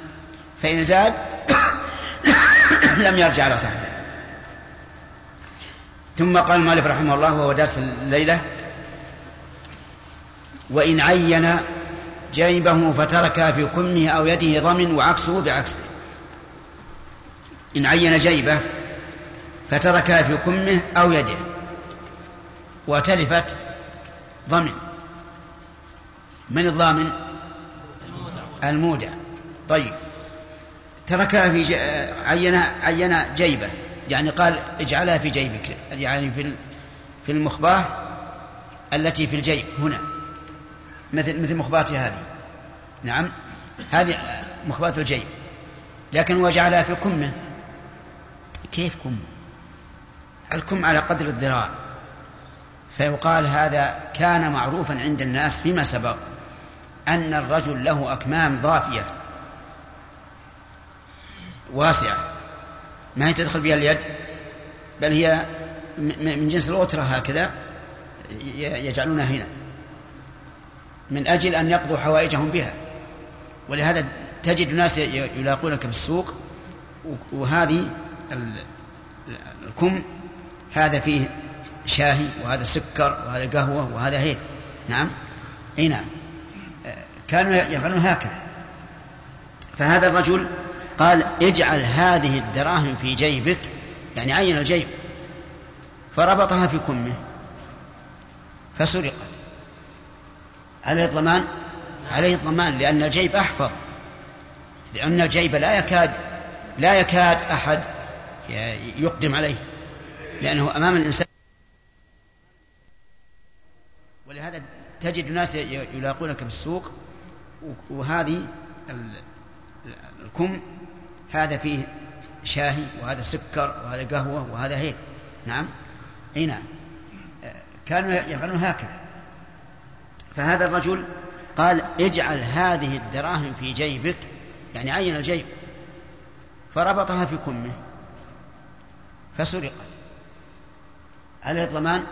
فإن زاد لم يرجع على صاحبه. ثم قال مالك رحمه الله وهو درس الليلة: وإن عين جيبه فتركها في كمه أو يده ضمن وعكسه بعكسه. إن عين جيبه فتركها في كمه أو يده وتلفت ضمن. من الضامن؟ المودع. طيب تركها في عين جيبه، يعني قال اجعلها في جيبك، يعني في المخباه التي في الجيب هنا، مثل مخباتي هذه، نعم هذه مخبات الجيب، لكن وجعلها في كمه. كيف كمه؟ الكم على قدر الذراع، فيقال هذا كان معروفا عند الناس فيما سبق أن الرجل له أكمام ضافية واسعة ما هي تدخل بها اليد، بل هي من جنس الأوترة هكذا يجعلونها هنا من أجل أن يقضوا حوائجهم بها، ولهذا تجد الناس يلاقونك بالسوق وهذه الكم هذا فيه شاهي وهذا سكر وهذا قهوة وهذا هيل، نعم أي نعم، كانوا يفعلون هكذا. فهذا الرجل قال اجعل هذه الدراهم في جيبك، يعني عين الجيب فربطها في كمه فسرقت. عليه الضمان؟ عليه الضمان، لأن الجيب أحفظ، لأن الجيب لا يكاد أحد يقدم عليه لأنه أمام الإنسان، ولهذا تجد الناس يلاقونك بالسوق وهذه الكم هذا فيه شاهي وهذا سكر وهذا قهوة وهذا هيل، نعم أي نعم، كانوا يفعلون هكذا. فهذا الرجل قال اجعل هذه الدراهم في جيبك، يعني عين الجيب فربطها في كمه فسرقت. عليه الضمان؟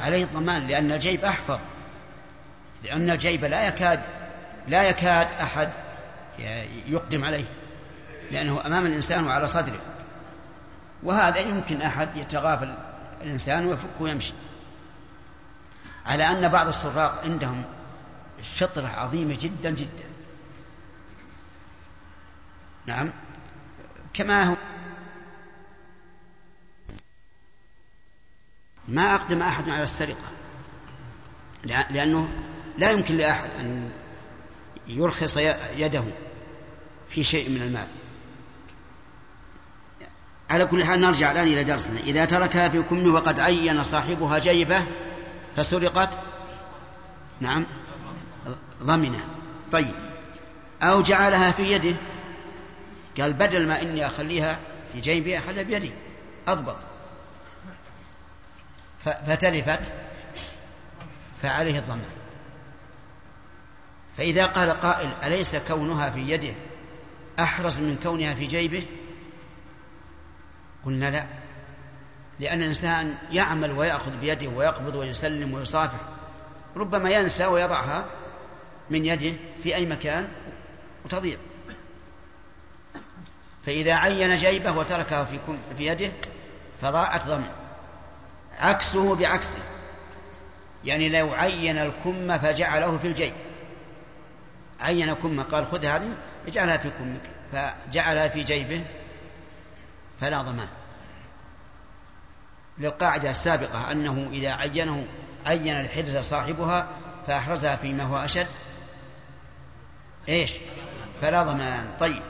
عليه الضمان، لأن الجيب أحفظ، لأن الجيب لا يكاد أحد يقدم عليه لأنه أمام الإنسان وعلى صدره، وهذا يمكن أحد يتغافل الإنسان ويفكه ويمشي. على أن بعض السراق عندهم شطرة عظيمة جدا جدا، نعم كما هو. ما أقدم أحد على السرقة لأنه لا يمكن لأحد أن يرخص يده في شيء من المال. على كل حال نرجع الآن إلى درسنا. إذا تركها في كمه وقد عين صاحبها جيبه فسرقت، نعم ضمنه. طيب أو جعلها في يده، قال بدل ما إني أخليها في جيبي أخليها بيدي أضبط، فتلفت فعليه الضمان. فإذا قال قائل أليس كونها في يده أحرز من كونها في جيبه؟ قلنا لا، لأن الإنسان يعمل ويأخذ بيده ويقبض ويسلم ويصافح، ربما ينسى ويضعها من يده في أي مكان وتضيع. فإذا عين جيبه وتركها في يده فضاعت ضمن. عكسه بعكسه، يعني لو عين الكم فجعله في الجيب، عين كم قال خذ هذه اجعلها في كمك فجعلها في جيبه فلا ضمان، للقاعدة السابقة أنه إذا عين الحرز صاحبها فأحرزها فيما هو أشد إيش فلا ضمان. طيب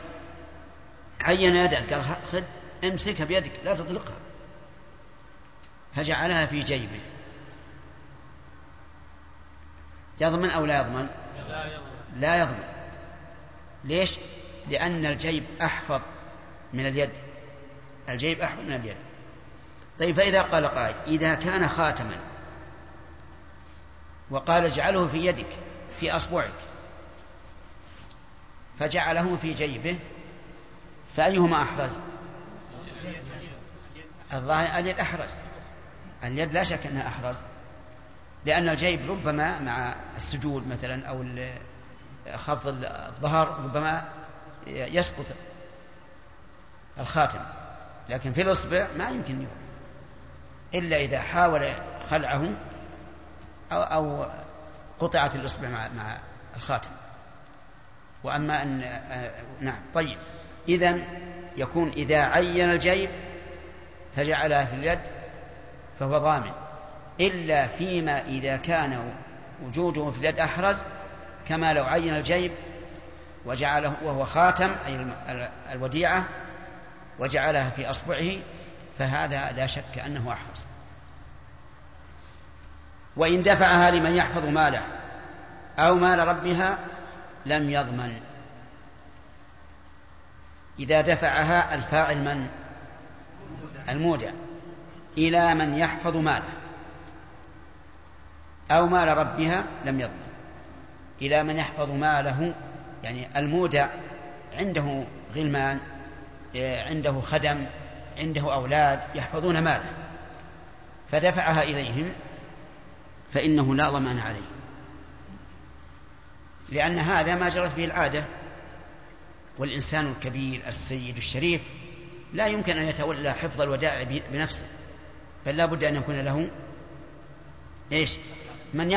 عين يدك قال خذ امسكها بيدك لا تطلقها فجعلها في جيبه، يضمن أو لا يضمن؟ لا يضمن. ليش؟ لأن الجيب أحفظ من اليد، الجيب أحفظ من اليد. طيب فإذا قال قائل إذا كان خاتما وقال اجعله في يدك في أصبعك فجعله في جيبه فأيهما أحرز؟ الظاهر اليد أحرز، اليد لا شك أنها أحرز، لأن الجيب ربما مع السجود مثلا أو خفض الظهر ربما يسقط الخاتم، لكن في الإصبع ما يمكن يوم إلا إذا حاول خلعه أو قطعت الإصبع مع الخاتم. وأما أن نعم طيب. إذن يكون إذا عين الجيب فجعلها في اليد فهو ضامن، إلا فيما إذا كان وجوده في اليد أحرز، كما لو عين الجيب وجعله وهو خاتم أي الوديعة وجعلها في أصبعه، فهذا لا شك أنه أحرز. وإن دفعها لمن يحفظ ماله أو مال ربها لم يضمن. إذا دفعها الفاعل من؟ المودع. إلى من يحفظ ماله أو مال ربها لم يضمن. إلى من يحفظ ماله يعني المودع عنده غلمان، عنده خدم، عنده أولاد يحفظون ماله، فدفعها إليهم فإنه لا ضمان عليه، لأن هذا ما جرت به العادة، والإنسان الكبير السيد الشريف لا يمكن أن يتولى حفظ الودائع بنفسه، بل لا بد أن يكون له إيش؟ من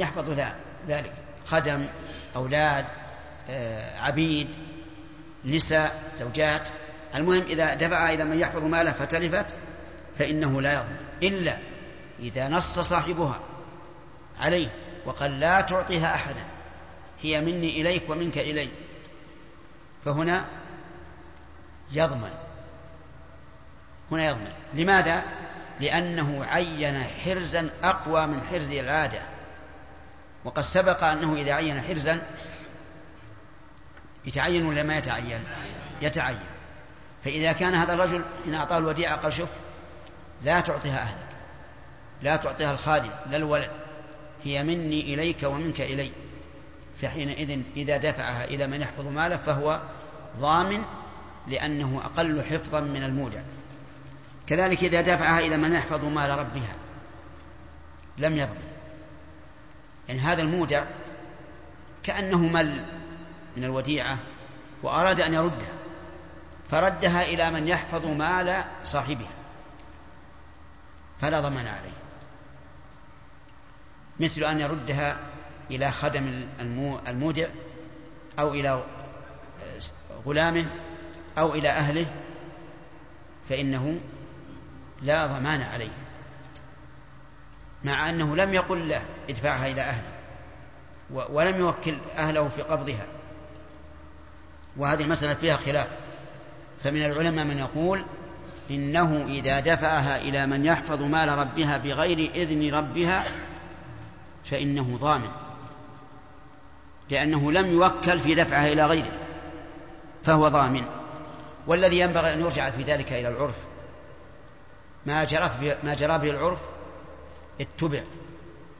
يحفظ ذلك، خدم، أولاد، عبيد، نساء، زوجات. المهم إذا دفع إلى من يحفظ ماله فتلفت فإنه لا يضمن، إلا إذا نص صاحبها عليه وقال لا تعطيها أحدا، هي مني إليك ومنك إلي، فهنا يضمن. هنا يضمن. لماذا؟ لأنه عين حرزا أقوى من حرز العادة، وقد سبق أنه إذا عين حرزا يتعين ولا ما يتعين؟ يتعين. فإذا كان هذا الرجل إن أعطاه الوديعة قال شوف لا تعطيها أهلك، لا تعطيها الخادم لا الولد، هي مني إليك ومنك إلي، فحينئذ إذا دفعها إلى من يحفظ ماله فهو ضامن، لأنه أقل حفظا من المودع. كذلك إذا دفعها إلى من يحفظ مال ربها لم يضمن، يعني هذا المودع كأنه مل من الوديعة وأراد أن يردها، فردها إلى من يحفظ مال صاحبها فلا ضمان عليه، مثل أن يردها إلى خدم المودع أو إلى غلامه أو إلى أهله، فإنه لا ضمان عليه، مع أنه لم يقل له ادفعها إلى أهله ولم يوكل أهله في قبضها. وهذه المسألة فيها خلاف، فمن العلماء من يقول إنه إذا دفعها إلى من يحفظ مال ربها بغير إذن ربها فإنه ضامن، لأنه لم يوكل في دفعها إلى غيره فهو ضامن. والذي ينبغي أن يرجع في ذلك إلى العرف، ما جرى به العرف اتبع،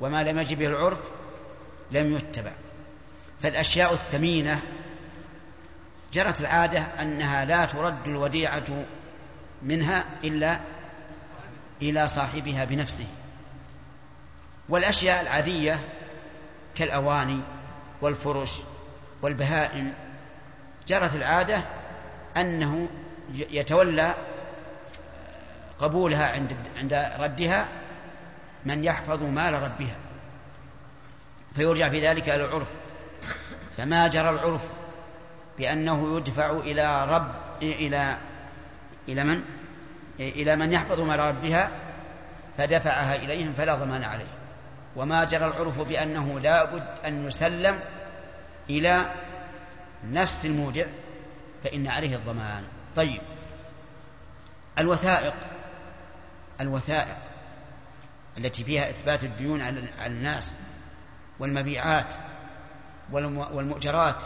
وما لم يجب به العرف لم يتبع. فالأشياء الثمينة جرت العادة أنها لا ترد الوديعة منها إلا إلى صاحبها بنفسه، والأشياء العادية كالأواني والفرش والبهائم جرت العادة أنه يتولى قبولها عند ردها من يحفظ مال ربها، فيرجع في ذلك إلى العرف. فما جرى العرف بأنه يدفع إلى رب إلى من يحفظ مال ربها فدفعها إليهم فلا ضمان عليه، وما جرى العرف بأنه لا بد أن يسلم إلى نفس المودع فإن عليه الضمان. طيب الوثائق التي فيها إثبات الديون على الناس والمبيعات والمؤجرات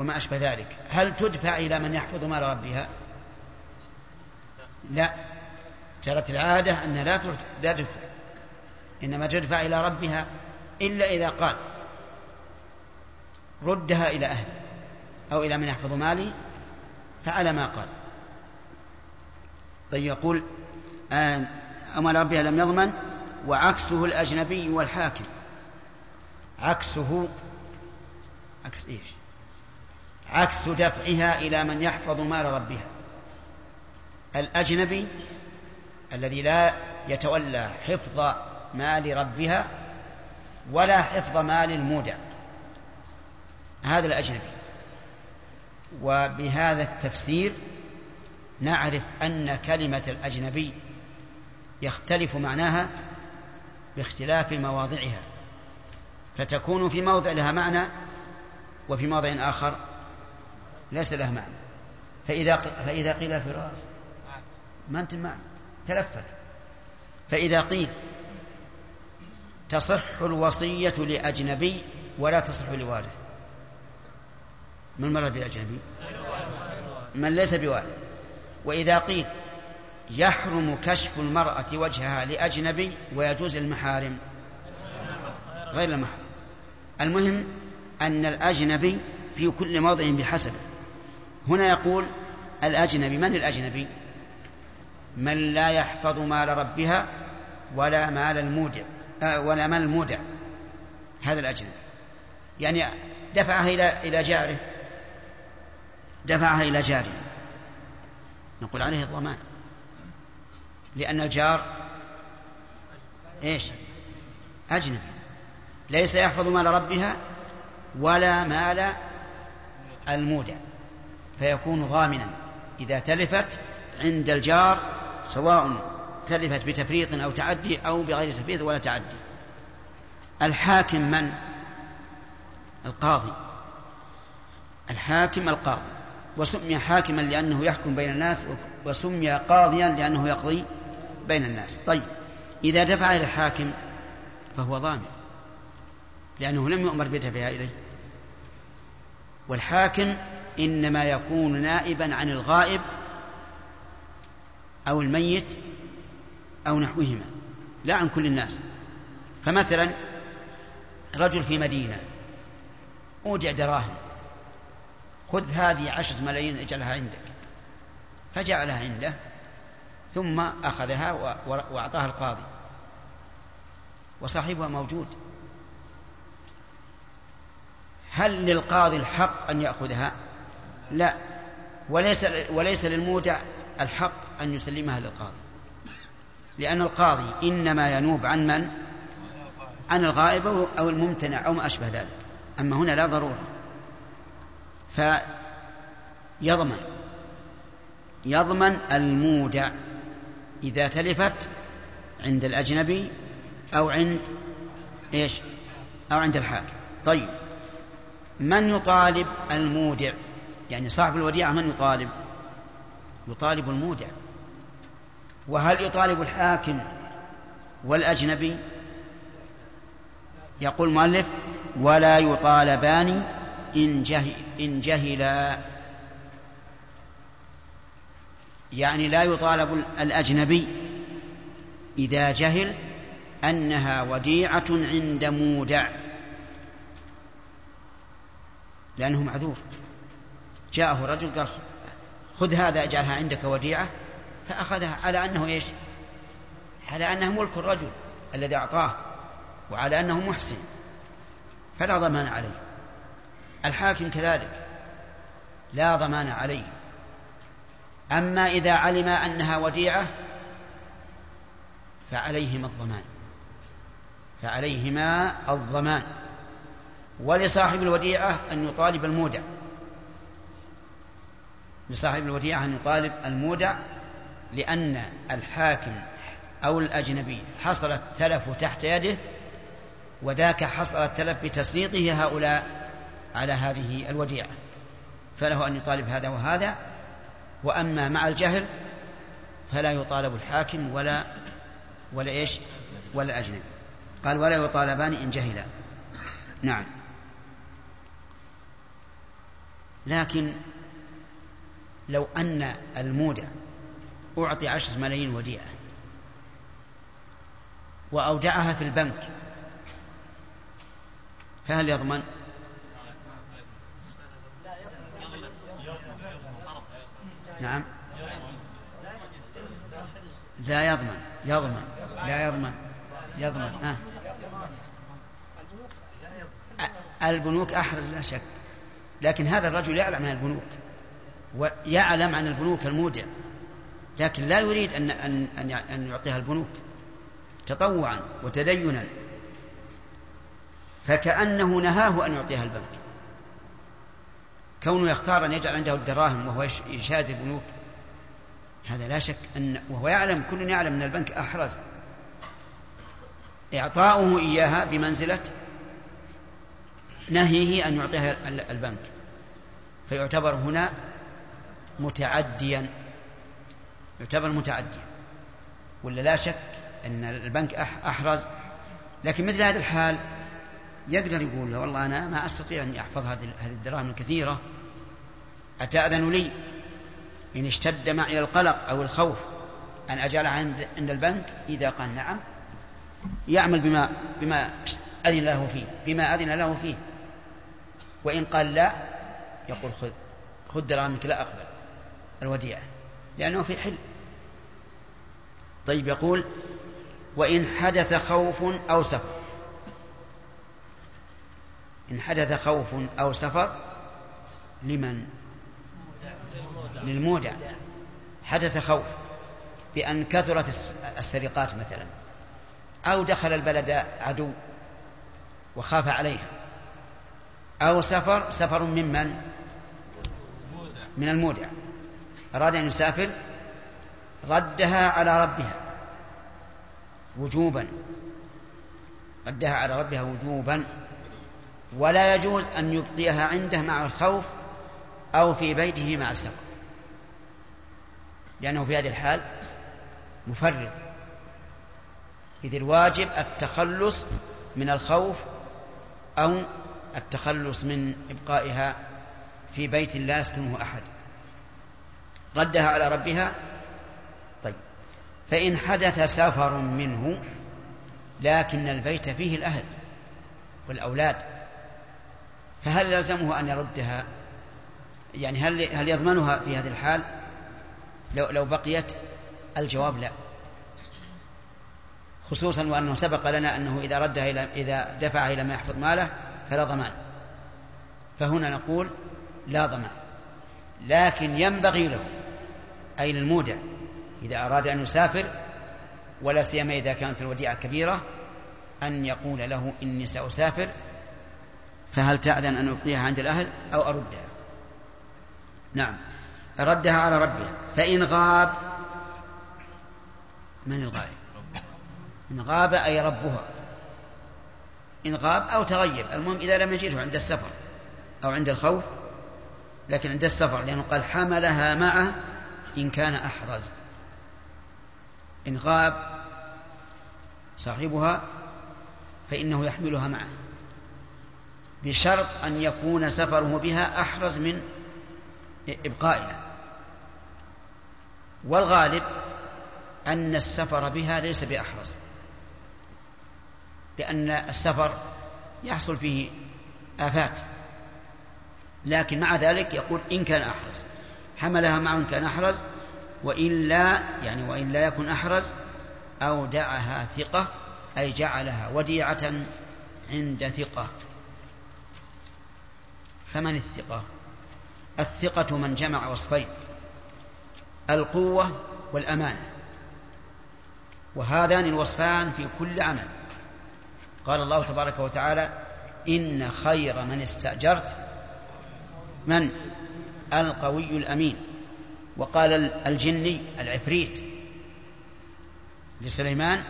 وما أشبه ذلك، هل تدفع إلى من يحفظ مال ربها؟ لا، جرت العادة أن لا تدفع، إنما تدفع إلى ربها، إلا إذا قال ردها إلى أهلي أو إلى من يحفظ مالي، فعلى ما قال. طيب يقول أمال ربها لم يضمن. وعكسه الأجنبي والحاكم. عكسه عكس إيش؟ عكس دفعها إلى من يحفظ مال ربها. الأجنبي الذي لا يتولى حفظ مال ربها ولا حفظ مال المودع. هذا الأجنبي. وبهذا التفسير نعرف أن كلمة الأجنبي يختلف معناها باختلاف مواضعها، فتكون في موضع لها معنى وفي موضع آخر ليس لها معنى. فإذا قيل فراس ما أنت معنى تلفت. فإذا قيل تصح الوصية لأجنبي ولا تصح لوارث، من المراد بالأجنبي؟ من ليس بوارث. وإذا قيل يحرم كشف المرأة وجهها لأجنبي ويجوز المحارم غير المحرم. المهم أن الأجنبي في كل موضع بحسبه. هنا يقول الأجنبي، من الأجنبي؟ من لا يحفظ مال ربها ولا مال المودع ولا مال المودع، هذا الأجنبي. يعني دفعها إلى جاره، دفعها إلى جاره، نقول عليه الضمان، لأن الجار إيش؟ أجنبي، ليس يحفظ مال ربها ولا مال المودع، فيكون ضامنا إذا تلفت عند الجار، سواء تلفت بتفريط أو تعدي أو بغير تفريط ولا تعدي. الحاكم من؟ القاضي. الحاكم القاضي، وسمي حاكما لأنه يحكم بين الناس، وسمي قاضيا لأنه يقضي بين الناس. طيب، إذا دفع إلى الحاكم فهو ضامن لأنه لم يؤمر بدفعها إليه. والحاكم إنما يكون نائبا عن الغائب أو الميت أو نحوهما، لا عن كل الناس. فمثلا رجل في مدينة أودع دراهم، خذ هذه 10 ملايين اجعلها عندك، فجعلها عنده ثم أخذها وأعطاها القاضي، وصاحبها موجود. هل للقاضي الحق أن يأخذها؟ لا. وليس للمودع الحق أن يسلمها للقاضي، لأن القاضي إنما ينوب عن من؟ عن الغائب أو الممتنع أو ما أشبه ذلك. أما هنا لا ضرورة، يضمن المودع إذا تلفت عند الأجنبي أو عند إيش؟ أو عند الحاكم. طيب، من يطالب المودع؟ يعني صاحب الوديعة من يطالب؟ يطالب المودع. وهل يطالب الحاكم والأجنبي؟ يقول المؤلف ولا يطالبان إن جهلا، يعني لا يطالب الأجنبي إذا جهل أنها وديعة عند مودع، لأنه معذور. جاءه رجل قال خذ هذا اجعلها عندك وديعة، فأخذها على أنه إيش؟ على أنه ملك الرجل الذي أعطاه، وعلى أنه محسن، فلا ضمان عليه. الحاكم كذلك لا ضمان عليه. أما إذا علم أنها وديعة فعليهما الضمان. ولصاحب الوديعة أن يطالب المودع، لصاحب الوديعة أن يطالب المودع، لأن الحاكم أو الأجنبي حصل التلف تحت يده، وذاك حصل التلف بتسليطه هؤلاء على هذه الوديعة، فله أن يطالب هذا وهذا. وأما مع الجهل فلا يطالب الحاكم ولا إيش؟ ولا أجنبي. قال ولا يطالبان إن جهلا. نعم، لكن لو أن المودع أعطي 10 ملايين وديعة وأودعها في البنك، فهل يضمن؟ نعم، لا يضمن. يضمن لا يضمن يضمن ها البنوك أحرز لا شك، لكن هذا الرجل يعلم عن البنوك ويعلم عن البنوك المودع، لكن لا يريد أن يعطيها البنوك تطوعا وتدينا، فكأنه نهاه أن يعطيها البنك. كونه يختار أن يجعل عنده الدراهم وهو يشاهد البنوك، هذا لا شك أن وهو يعلم، كل يعلم أن البنك أحرز، إعطاؤه إياها بمنزلة نهيه أن يعطيها البنك، فيعتبر هنا متعديا، يعتبر متعديا، ولا لا شك أن البنك أحرز. لكن مثل هذا الحال يقدر يقول له والله أنا ما أستطيع أن أحفظ هذه الدراهم الكثيرة، أتأذن لي إن اشتد معي القلق أو الخوف أن أجعلها عند البنك؟ إذا قال نعم يعمل بما أذن له فيه، بما أذن له فيه، وإن قال لا يقول خذ درامك لا أقبل الوديعة، لأنه في حل. طيب، يقول وإن حدث خوف أو سفر، إن حدث خوف أو سفر لمن؟ للمودع. حدث خوف بأن كثرت السرقات مثلا، أو دخل البلد عدو وخاف عليها، أو سفر ممن؟ من المودع، أراد أن يسافر، ردها على ربها وجوبا، ردها على ربها وجوبا، ولا يجوز أن يبقيها عنده مع الخوف أو في بيته مع السفر، لأنه في هذه الحال مفرد، إذ الواجب التخلص من الخوف أو التخلص من إبقائها في بيت لا يسكنه أحد. ردها على ربها. طيب، فإن حدث سفر منه لكن البيت فيه الأهل والأولاد، فهل لازمه أن يردها؟ يعني هل يضمنها في هذه الحال لو بقيت؟ الجواب لا، خصوصا وأنه سبق لنا أنه إذا ردها إذا دفعها إلى ما يحفظ ماله فلا ضمان، فهنا نقول لا ضمان. لكن ينبغي له، أي للمودع، إذا أراد أن يسافر، ولا سيما إذا كانت الوديعة كبيرة، أن يقول له إني سأسافر، فهل تأذن أن أبقيها عند الأهل أو أردها؟ نعم، ردها على ربها. فإن غاب، من الغائب؟ إن غاب أي ربها، إن غاب أو تغيب، المهم إذا لم يجده عند السفر أو عند الخوف، لكن عند السفر، لأنه قال حملها معه إن كان أحرز. إن غاب صاحبها فإنه يحملها معه، بشرط أن يكون سفره بها أحرز من إبقائها، والغالب أن السفر بها ليس بأحرز، لأن السفر يحصل فيه آفات، لكن مع ذلك يقول إن كان أحرز، حملها معه إن كان أحرز، وإلا يعني وإلا يكن أحرز، أو دعها ثقة، أي جعلها وديعة عند ثقة. فمن الثقة؟ الثقة من جمع وصفين، القوة والأمانة، وهذان الوصفان في كل عمل. قال الله تبارك وتعالى إن خير من استأجرت من؟ القوي الأمين. وقال الجني العفريت لسليمان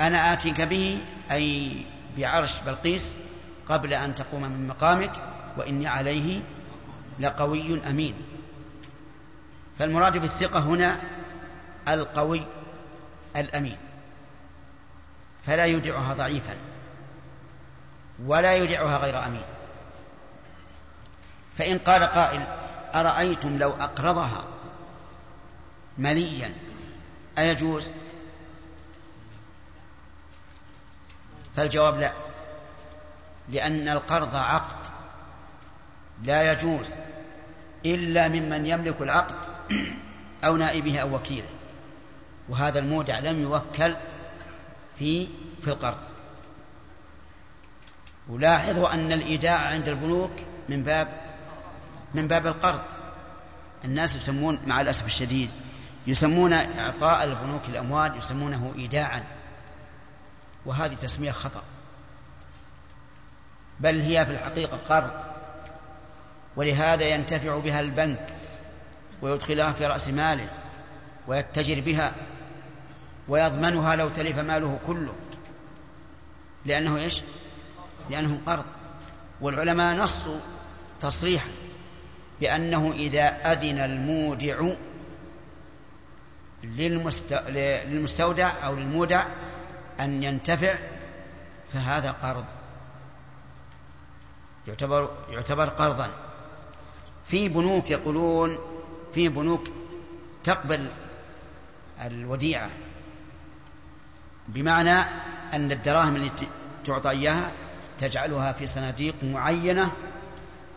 أنا آتيك به، أي بعرش بلقيس، قبل أن تقوم من مقامك، وإني عليه لقوي أمين. فالمراد بالثقة هنا القوي الأمين، فلا يدعها ضعيفا ولا يدعها غير أمين. فإن قال قائل أرأيتم لو أقرضها مليا أيجوز؟ فالجواب لا، لأن القرض عقد لا يجوز إلا ممن يملك العقد أو نائبه أو وكيله، وهذا المودع لم يوكل في القرض. ولاحظوا أن الإيداع عند البنوك من باب القرض. الناس يسمون مع الأسف الشديد، يسمون إعطاء البنوك الأموال يسمونه إيداعا، وهذه تسمية خطأ، بل هي في الحقيقة قرض، ولهذا ينتفع بها البنك ويدخلها في رأس ماله ويتجر بها ويضمنها لو تلف ماله كله، لأنه إيش؟ لأنه قرض. والعلماء نصوا تصريحا بأنه إذا أذن المودع للمستودع أو للمودع أن ينتفع فهذا قرض، يعتبر قرضا. في بنوك يقولون، في بنوك تقبل الوديعة، بمعنى أن الدراهم التي تعطى إياها تجعلها في صناديق معينة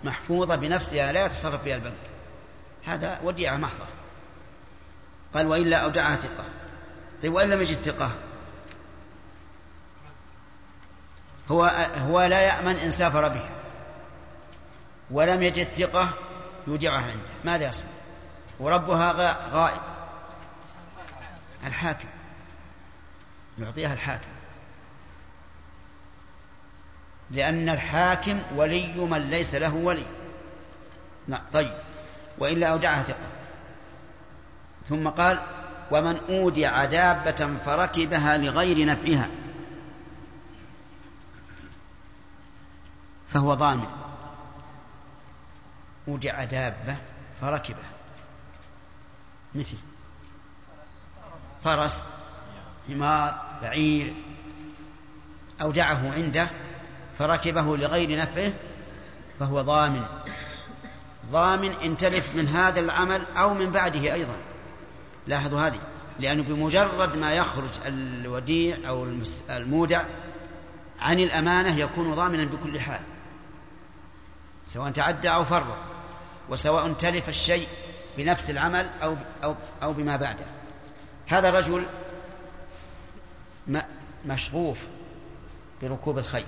محفوظة بنفسها لا يتصرف فيها البنك، هذا وديعة محضة. قال وإلا أودعها ثقة. طيب وإن لم يجد ثقة، هو لا يأمن إن سافر بها ولم يجد ثقة يودعها عنده، ماذا يصنع؟ وربها غائب، الحاكم يعطيها الحاكم، لأن الحاكم ولي من ليس له ولي. نعم طيب وإلا أودعها ثقة. ثم قال ومن أودع دابة فركبها لغير نفعها فهو ضامن. أودع دابة فركبها، مثل فرس، حمار، بعير، أودعه عنده فركبه لغير نفعه فهو ضامن، ضامن إن تلف من هذا العمل أو من بعده أيضا. لاحظوا هذه، لأنه بمجرد ما يخرج الوديع أو المودع عن الأمانة يكون ضامنا بكل حال، سواء تعدى أو فرط، وسواء تلف الشيء بنفس العمل أو بما بعده. هذا الرجل مشغوف بركوب الخيل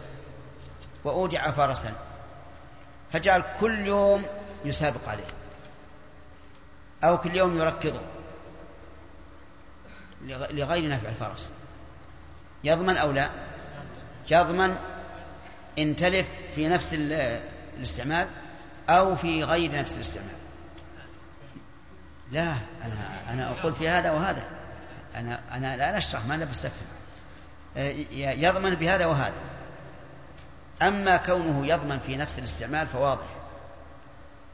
وأودع فرسا، فجعل كل يوم يسابق عليه أو كل يوم يركضه لغير نفع الفرس، يضمن أو لا؟ يضمن إن تلف في نفس الاستعمال أو في غير نفس الاستعمال. لا، أنا أقول في هذا وهذا، أنا لا أشرح، ما أنا بستفهم. يضمن بهذا وهذا. أما كونه يضمن في نفس الاستعمال فواضح،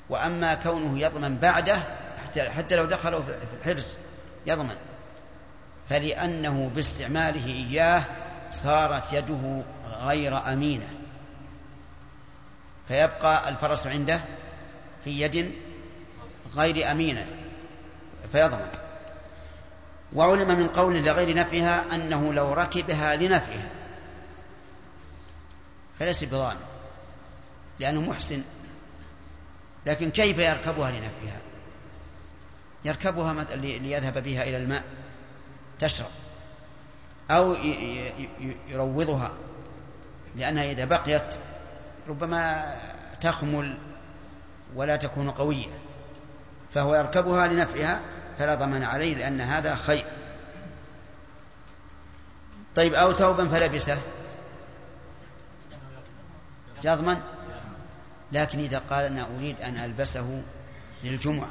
وأما كونه يضمن بعده حتى لو دخلوا في الحرز يضمن، فلأنه باستعماله إياه صارت يده غير أمينة، فيبقى الفرس عنده في يد غير أمينة فيضمن. وعلم من قوله لغير نفعها أنه لو ركبها لنفعها فليس بضامن، لأنه محسن، لكن كيف يركبها لنفعها؟ يركبها مثلا ليذهب بها إلى الماء تشرب، أو يروضها لأنها إذا بقيت ربما تخمل ولا تكون قوية، فهو يركبها لنفعها فلا ضمان عليه لأن هذا خير. طيب أو ثوبا فلبسه، يضمن، لكن إذا قال أنا أريد أن ألبسه للجمعة،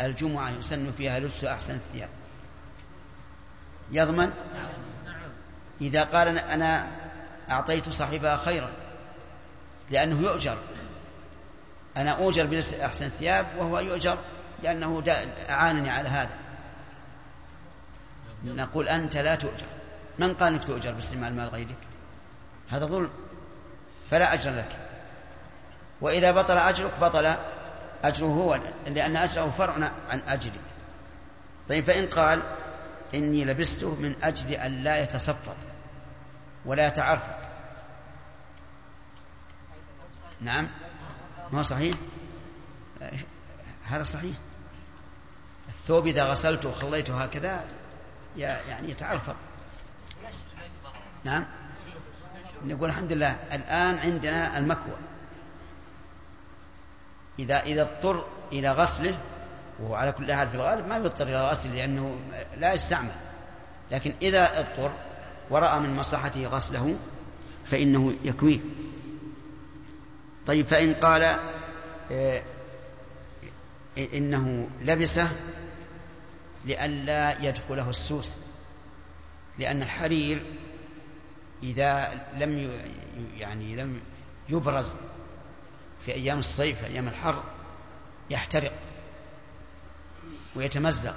الجمعة يسن فيها لبس أحسن الثياب، يضمن. إذا قال أنا أعطيت صاحبها خيرا، لأنه يؤجر، أنا أوجر بلبس أحسن الثياب وهو يؤجر لأنه أعانني على هذا، نقول أنت لا تؤجر، من قال أنك تؤجر باستعمال مال غيرك؟ هذا ظلم، فلا أجر لك. وإذا بطل أجرك بطل أجره هو، لأن أجره فرع عن أجرك. طيب فإن قال إني لبسته من أجل أن لا يتصفط ولا يتعرفط، نعم ما هو صحيح، هذا صحيح. الثوب إذا غسلته وخليته هكذا يعني يتعرفط، نعم نقول الحمد لله. الآن عندنا المكوى، إذا اضطر إلى غسله، وهو على كل حال في الغالب ما يضطر إلى غسله لأنه لا يستعمل، لكن إذا اضطر ورأى من مصلحته غسله فإنه يكويه. طيب فإن قال إنه لبسه لئلا يدخله السوس، لأن الحرير إذا لم يبرز في أيام الصيف أيام الحر يحترق ويتمزق،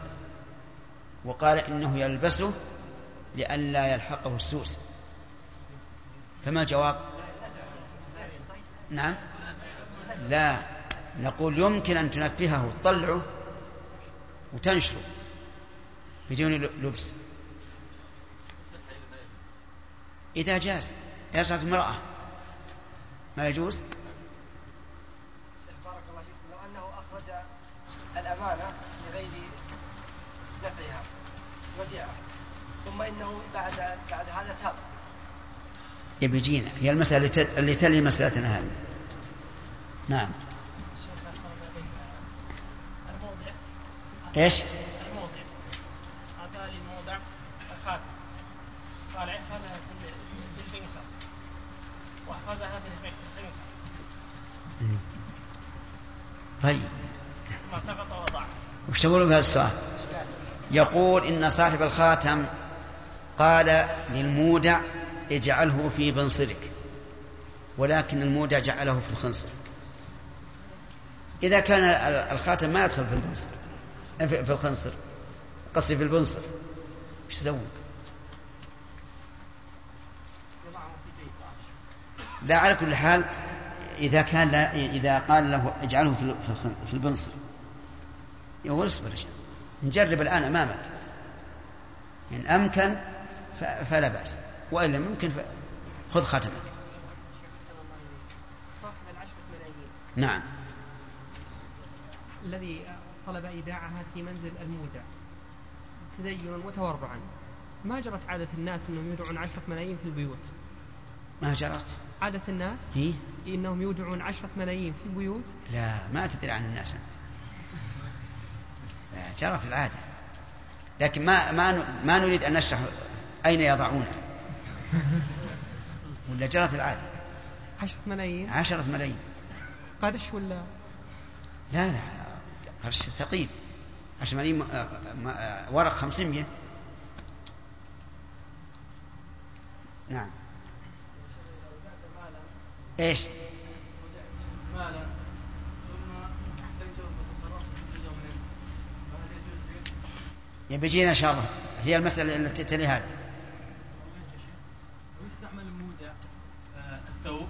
وقال إنه يلبسه لئلا يلحقه السوس، فما الجواب؟ نعم لا، نقول يمكن أن تنفهه وتطلعه وتنشره بدون لبس إذا جاز. يسعى المرأة ما يجوز؟ بارك الله فيكم. لو أنه أخرج الأمانة لغير نفعها وديعة ثم إنه بعد هذا تاب يبجينا، هي المسألة اللي تلي مسألتنا هذه. نعم الموضع. ايش الموضع؟ أتى للموضع الخاتم قال احفظها في الخنصر واحفظها في الخنصر، طيب ما سقط وضع. وش تقولوا بهذا السؤال؟ يقول إن صاحب الخاتم قال للمودع اجعله في بنصرك، ولكن المودع جعله في الخنصر. إذا كان الخاتم ما يدخل في الخنصر، قصدي في البنصر، ايش تسوي؟ لا على كل حال إذا كان إذا قال له اجعله في البنصر يقول اصبر نجرب الآن أمامك، إن أمكن فلا بأس وإلا ممكن خذ خاتمك. صاحب 10 ملايين نعم الذي طلب إيداعها في منزل المودع تدين وتورعا، ما جرت عادة الناس أنهم يدعون 10 ملايين في البيوت؟ ما جرت عادة الناس إيه؟ إنهم يودعون 10 ملايين في البيوت. لا ما تدري عن الناس أنت. جرت العادة، لكن ما نريد أن نشرح أين يضعونه، ولا جرت العادة 10 ملايين 10 ملايين قرش ولا لا قرش ثقيل 10 ملايين ورق 500. نعم ايش مالا ثم احتجوا بالتصرف في منه فهل يجوز لك؟ يبجينا ان شاء الله، هي المساله التي تلي هذه. ويستعمل المودع الثوب،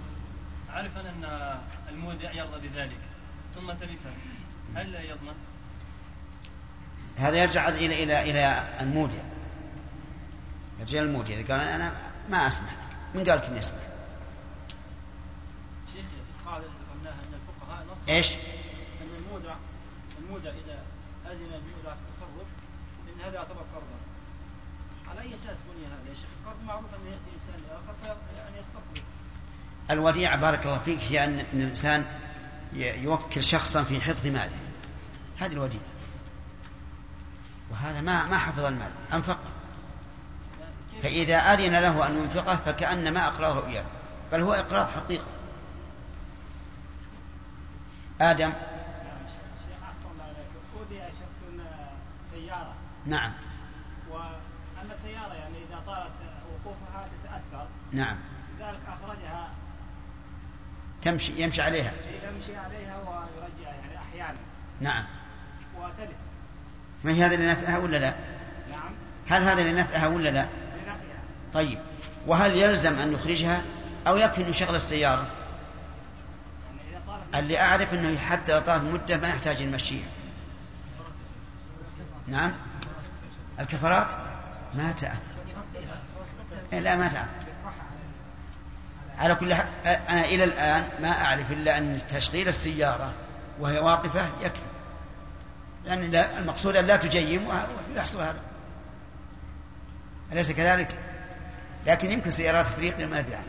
عارفا ان المودع يرضى بذلك ثم تلفه، هل لا يضمن؟ هذا يرجع الى الى الى المودع، يرجع المودع اذا قال انا ما اسمح لك، من قال كني اسمح؟ قاعدة ذكرناها أن الفقهاء نص إيش؟ أن المودع إذا أذن المودع التصرف إن هذا يعتبر قرضا. على أي أساس بني هذا يا شيخ؟ قرض معروف أن يأتي إنسان لآخر أن يستقرض. الوديعة بارك الله فيك هي أن الإنسان يوكل شخصا في حفظ ماله، هذه الوديعة، وهذا ما حفظ المال أنفقه، فإذا أذن له أن ينفقه فكأنما أقرضه إياه، بل هو إقراض حقيقة. آدم أودع شخص سيارة نعم، وأن السيارة يعني إذا طالت وقوفها تتأثر نعم، لذلك أخرجها يمشي عليها ويرجع يعني أحيانا نعم وتلف. ما هي هذا لنفعها ولا لا؟ نعم هل هذا لنفعها ولا لا؟ لنفعها. طيب وهل يلزم أن نخرجها أو يكفي أن نشغل السيارة؟ اللي أعرف أنه حتى أعطاه مدة ما يحتاج المشيها. نعم الكفرات ما تأثر لا ما تأثر على كل حق. أنا إلى الآن ما أعرف إلا أن تشغيل السيارة وهي واقفة يكفي، لأن المقصود أن لا تجيم ويحصل هذا، أليس كذلك؟ لكن يمكن سيارات أفريقيا ما أدري عنها.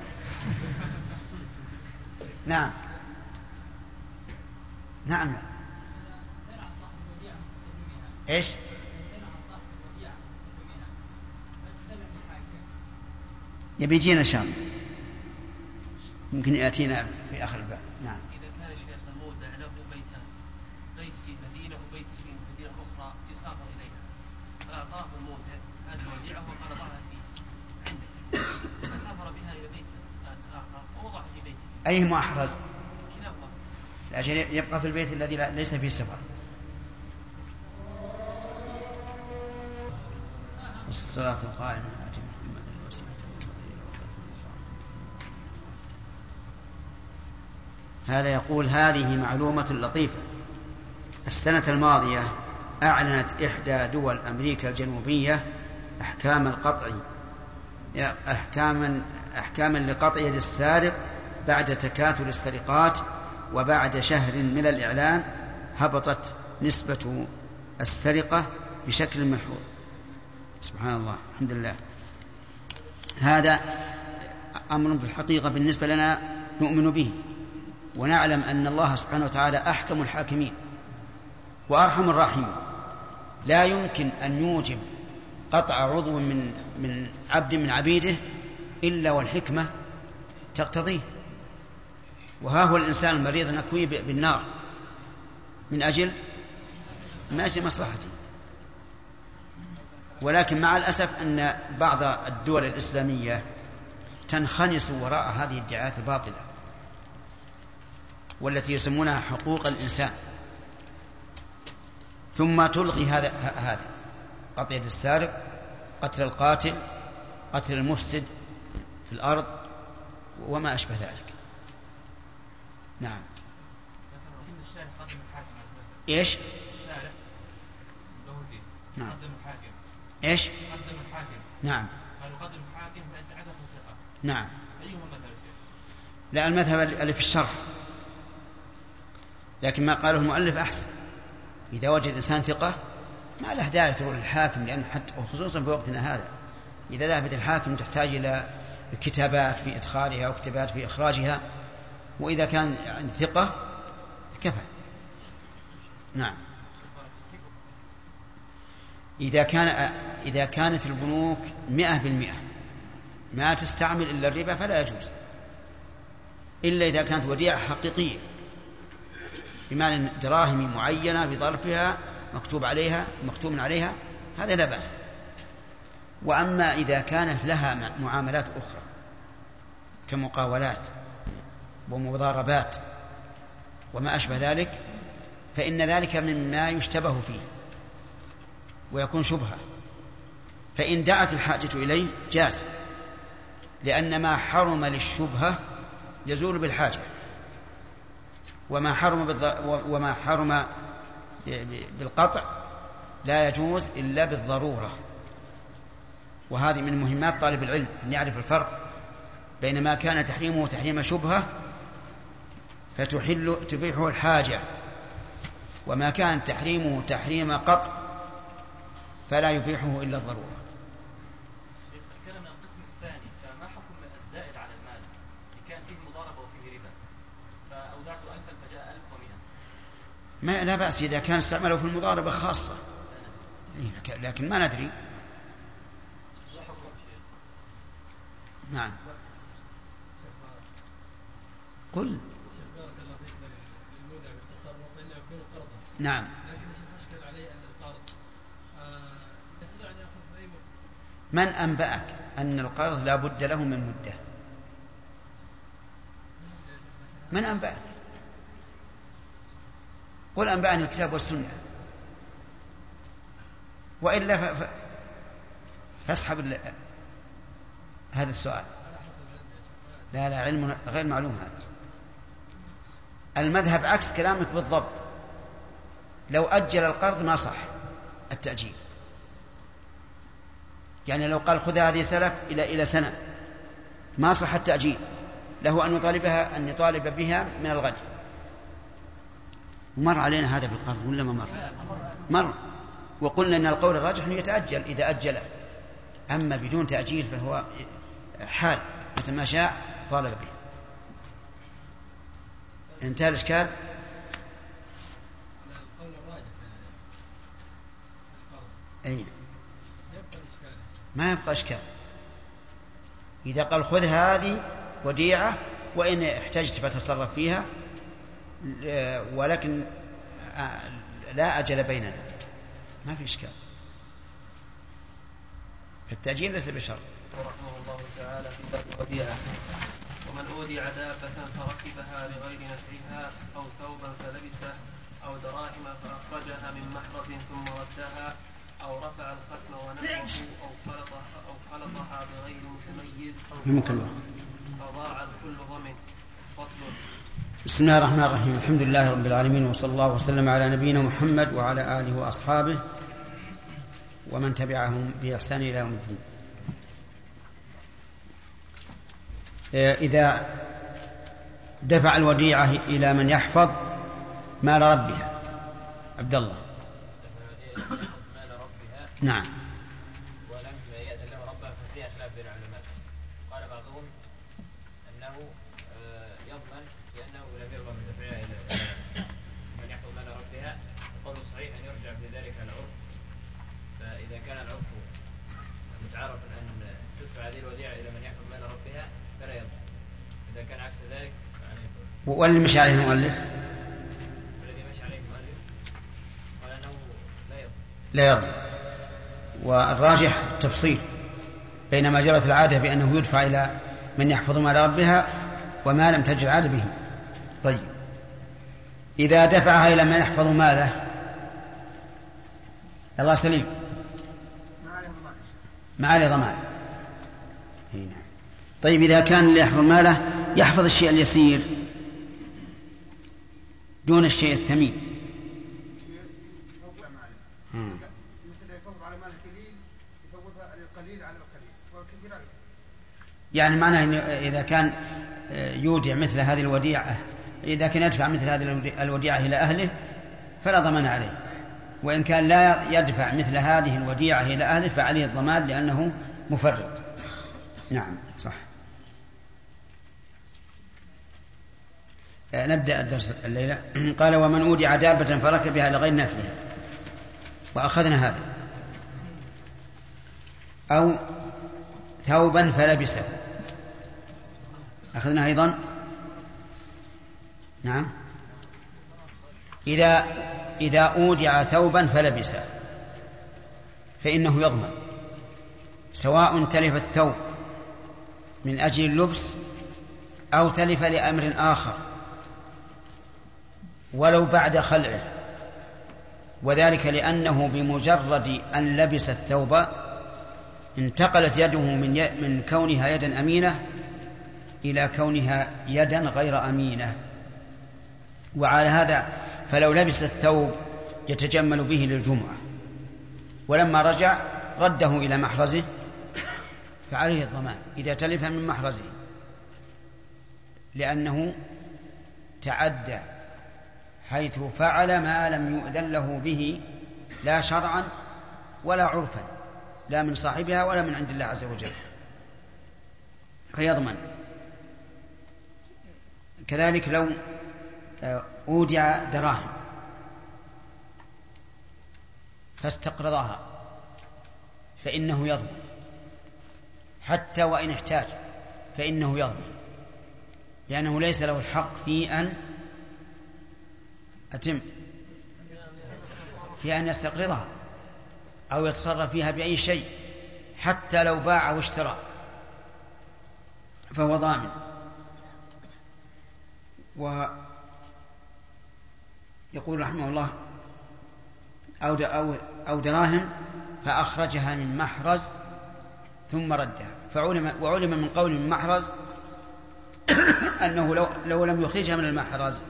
نعم نعم ايش يبي يجينا شام ممكن يأتينا في آخر الباب. نعم. إذا كان الشيخ مودع له بيتان، بيت في مدينة وبيت في مدينة أخرى يسافر إليها، فأعطاه المودع هذه وديعة وقرضها فيه عنده، فسافر بها إلى بيت آخر ووضع في بيته، أيهما أحرز؟ كلاهما، لأجل يبقى في البيت الذي ليس فيه سفر. الصلاة القائمة هذا يقول: هذه معلومة لطيفة. السنة الماضية أعلنت إحدى دول أمريكا الجنوبية أحكاما لقطع يد السارق بعد تكاثر السرقات، وبعد شهر من الإعلان هبطت نسبة السرقة بشكل ملحوظ. سبحان الله، الحمد لله. هذا أمر في الحقيقة بالنسبة لنا نؤمن به، ونعلم أن الله سبحانه وتعالى أحكم الحاكمين وأرحم الراحمين، لا يمكن أن يوجب قطع عضو من عبد من عبيده إلا والحكمة تقتضيه. وها هو الإنسان المريض نكوي بالنار من أجل مصلحته. ولكن مع الأسف أن بعض الدول الإسلامية تنخنس وراء هذه الادعاءات الباطلة والتي يسمونها حقوق الإنسان، ثم تلغي هذا قطع يد السارق، قتل القاتل، قتل المفسد في الأرض، وما أشبه ذلك. نعم. إيش؟ نعم. إيش؟ قدم الحاكم. نعم. قالوا قدم الحاكم فأنت عدم الثقة. نعم. أيهما المذهب الشيخ؟ لا، المذهب اللي في الشرح، لكن ما قاله المؤلف أحسن. إذا وجد الإنسان ثقة ما له داعي تروح للحاكم، لأن حتى وخصوصا في وقتنا هذا إذا ذهبت الحاكم تحتاج إلى كتابات في إدخالها وكتابات في إخراجها، وإذا كان عند ثقة كفى. نعم. إذا كانت البنوك 100% ما تستعمل إلا الربا فلا يجوز، إلا إذا كانت وديعة حقيقية بمعنى دراهم معينة بظرفها مكتوب عليها، هذا لا بأس. وأما إذا كانت لها معاملات أخرى كمقاولات ومضاربات وما أشبه ذلك فإن ذلك مما يشتبه فيه ويكون شبهة، فإن دعت الحاجة إليه جاز، لأن ما حرم للشبهة يزول بالحاجة، وما حرم بالقطع لا يجوز إلا بالضرورة. وهذه من مهمات طالب العلم أن يعرف الفرق بين ما كان تحريمه تحريم شبهة فتبيحه الحاجة، وما كان تحريمه تحريم قطع فلا يبيحه إلا الضرورة. شيخ، ذكرنا القسم الثاني، فما حكم الزائد على المال إن كان فيه مضاربة وفيه ربا؟ فأودعت 1000 فجاء 1100. لا بأس إذا كان استعمله في المضاربة خاصة، لكن ما ندري. نعم. قل. نعم. من أنبأك أن القرض لا بد له من مدة؟ من أنبأك؟ قل أنبأني الكتاب والسنة، وإلا فاسحب هذا السؤال. لا، علم غير معلوم هذا. المذهب عكس كلامك بالضبط. لو أجل القرض ما صح التأجيل، يعني لو قال خذ هذه سلف إلى سنة ما صح التأجيل، له أن يطالب بها من الغد. مر علينا هذا بالقرض ولا ما مر؟ وقلنا أن القول الراجح أنه يتأجل إذا أجله، أما بدون تأجيل فهو حال، متى ما شاء طالب به. انتهى الإشكال. أي ما يبقى إشكال. إذا قال خذ هذه وديعة وإن احتجت فتصرف فيها، ولكن لا أجل بيننا، ما في إشكال. التأجيل ليس بشرط. ورحمه الله تعالى في باب وديعة: ومن أودع دابة فركبها لغير نفعها أو ثوبا فلبسه أو دراهم فأخرجها من محرز ثم ردها أو رفع الختم ونفعه أو خلطها بغير متميز أو ضاع الكل ضمن. فصل. بسم الله الرحمن الرحيم. الحمد لله رب العالمين، وصلى الله وسلم على نبينا محمد وعلى آله وأصحابه ومن تبعهم بإحسان إلى يوم الدين. إذا دفع الوديعة إلى من يحفظ مال ربها، عبد الله. نعم. ولم يأذن له ربها ففيها خلاف بين العلماء، قال بعضهم أنه يضمن لأنه لم يرضى من دفعها إلى من يحفظ مال ربها، وقال صحيح أن يرجع بذلك العرف، فإذا كان العرف متعارف أن تدفع هذه الوديعة إلى من يحفظ مال ربها فلا يضمن، إذا كان عكس ذلك فعليه. والذي مشى عليه المؤلف قال أنه لا يضمن. والراجح التفصيل بينما جرت العادة بأنه يدفع إلى من يحفظ مال ربها وما لم تجر عادة به. طيب، إذا دفعها إلى من يحفظ ماله، الله سليم، معالي ضمان. طيب، إذا كان اللي يحفظ ماله يحفظ الشيء اليسير دون الشيء الثمين، يعني معناه إن إذا كان يودع مثل هذه الوديعة، إذا كان يدفع مثل هذه الوديعة إلى أهله فلا ضمان عليه، وإن كان لا يدفع مثل هذه الوديعة إلى أهله فعليه الضمان لأنه مفرط. نعم صح. نبدأ الدرس الليلة. قال: ومن أودع دابة فركبها لغير نفعها، وأخذنا هذا، أو ثوبا فلبسه، أخذنا أيضا. نعم. إذا أودع ثوبا فلبسه فإنه يضمن، سواء تلف الثوب من أجل اللبس أو تلف لأمر آخر ولو بعد خلعه، وذلك لأنه بمجرد أن لبس الثوب انتقلت يده من كونها يدا أمينة إلى كونها يدا غير أمينة. وعلى هذا فلو لبس الثوب يتجمل به للجمعة، ولما رجع رده إلى محرزه فعليه الضمان إذا تلف من محرزه، لأنه تعدى حيث فعل ما لم يؤذن له به لا شرعا ولا عرفا، لا من صاحبها ولا من عند الله عز وجل، فيضمن. كذلك لو أودع دراهم فاستقرضها فإنه يضمن، حتى وإن احتاج فإنه يضمن، لأنه ليس له الحق في أن يستقرضها أو يتصرف فيها بأي شيء، حتى لو باع واشترى فهو ضامن. ويقول رحمه الله: أو دراهم فأخرجها من محرز ثم ردها. وعلم من قول من محرز أنه لو لم يخرجها من المحرز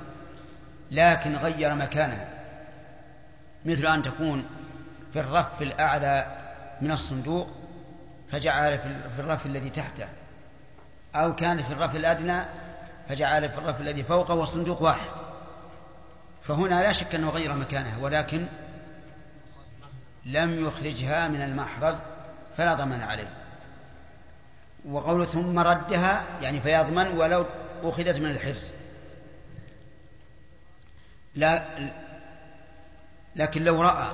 لكن غير مكانها، مثل أن تكون في الرف الأعلى من الصندوق فجعل في الرف الذي تحته، أو كان في الرف الأدنى فجعل في الرف الذي فوقه، والصندوق واحد، فهنا لا شك أنه غير مكانها ولكن لم يخرجها من المحرز فلا ضمان عليه. وقوله ثم ردها يعني فيضمن ولو أخذت من الحرز، لكن لو رأى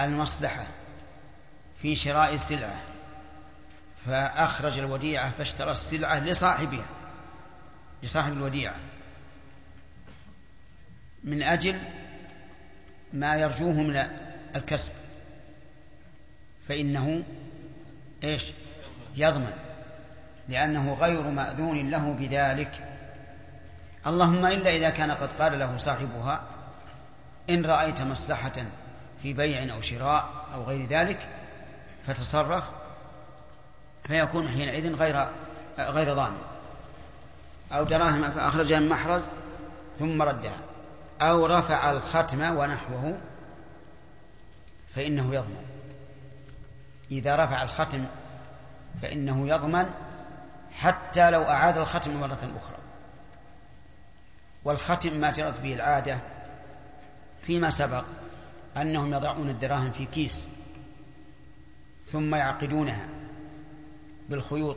المصلحة في شراء السلعة فأخرج الوديعة فاشترى السلعة لصاحبها لصاحب الوديعة من أجل ما يرجوه من الكسب، فإنه إيش؟ يضمن، لأنه غير مأذون له بذلك. اللهم إلا إذا كان قد قال له صاحبها إن رأيت مصلحة في بيع أو شراء أو غير ذلك فتصرف، فيكون حينئذ غير ضامن، أو دراهم فأخرجها من محرز ثم ردها، أو رفع الختم ونحوه فإنه يضمن. إذا رفع الختم فإنه يضمن حتى لو أعاد الختم مرة أخرى. والختم ما جرت به العادة فيما سبق أنهم يضعون الدراهم في كيس ثم يعقدونها بالخيوط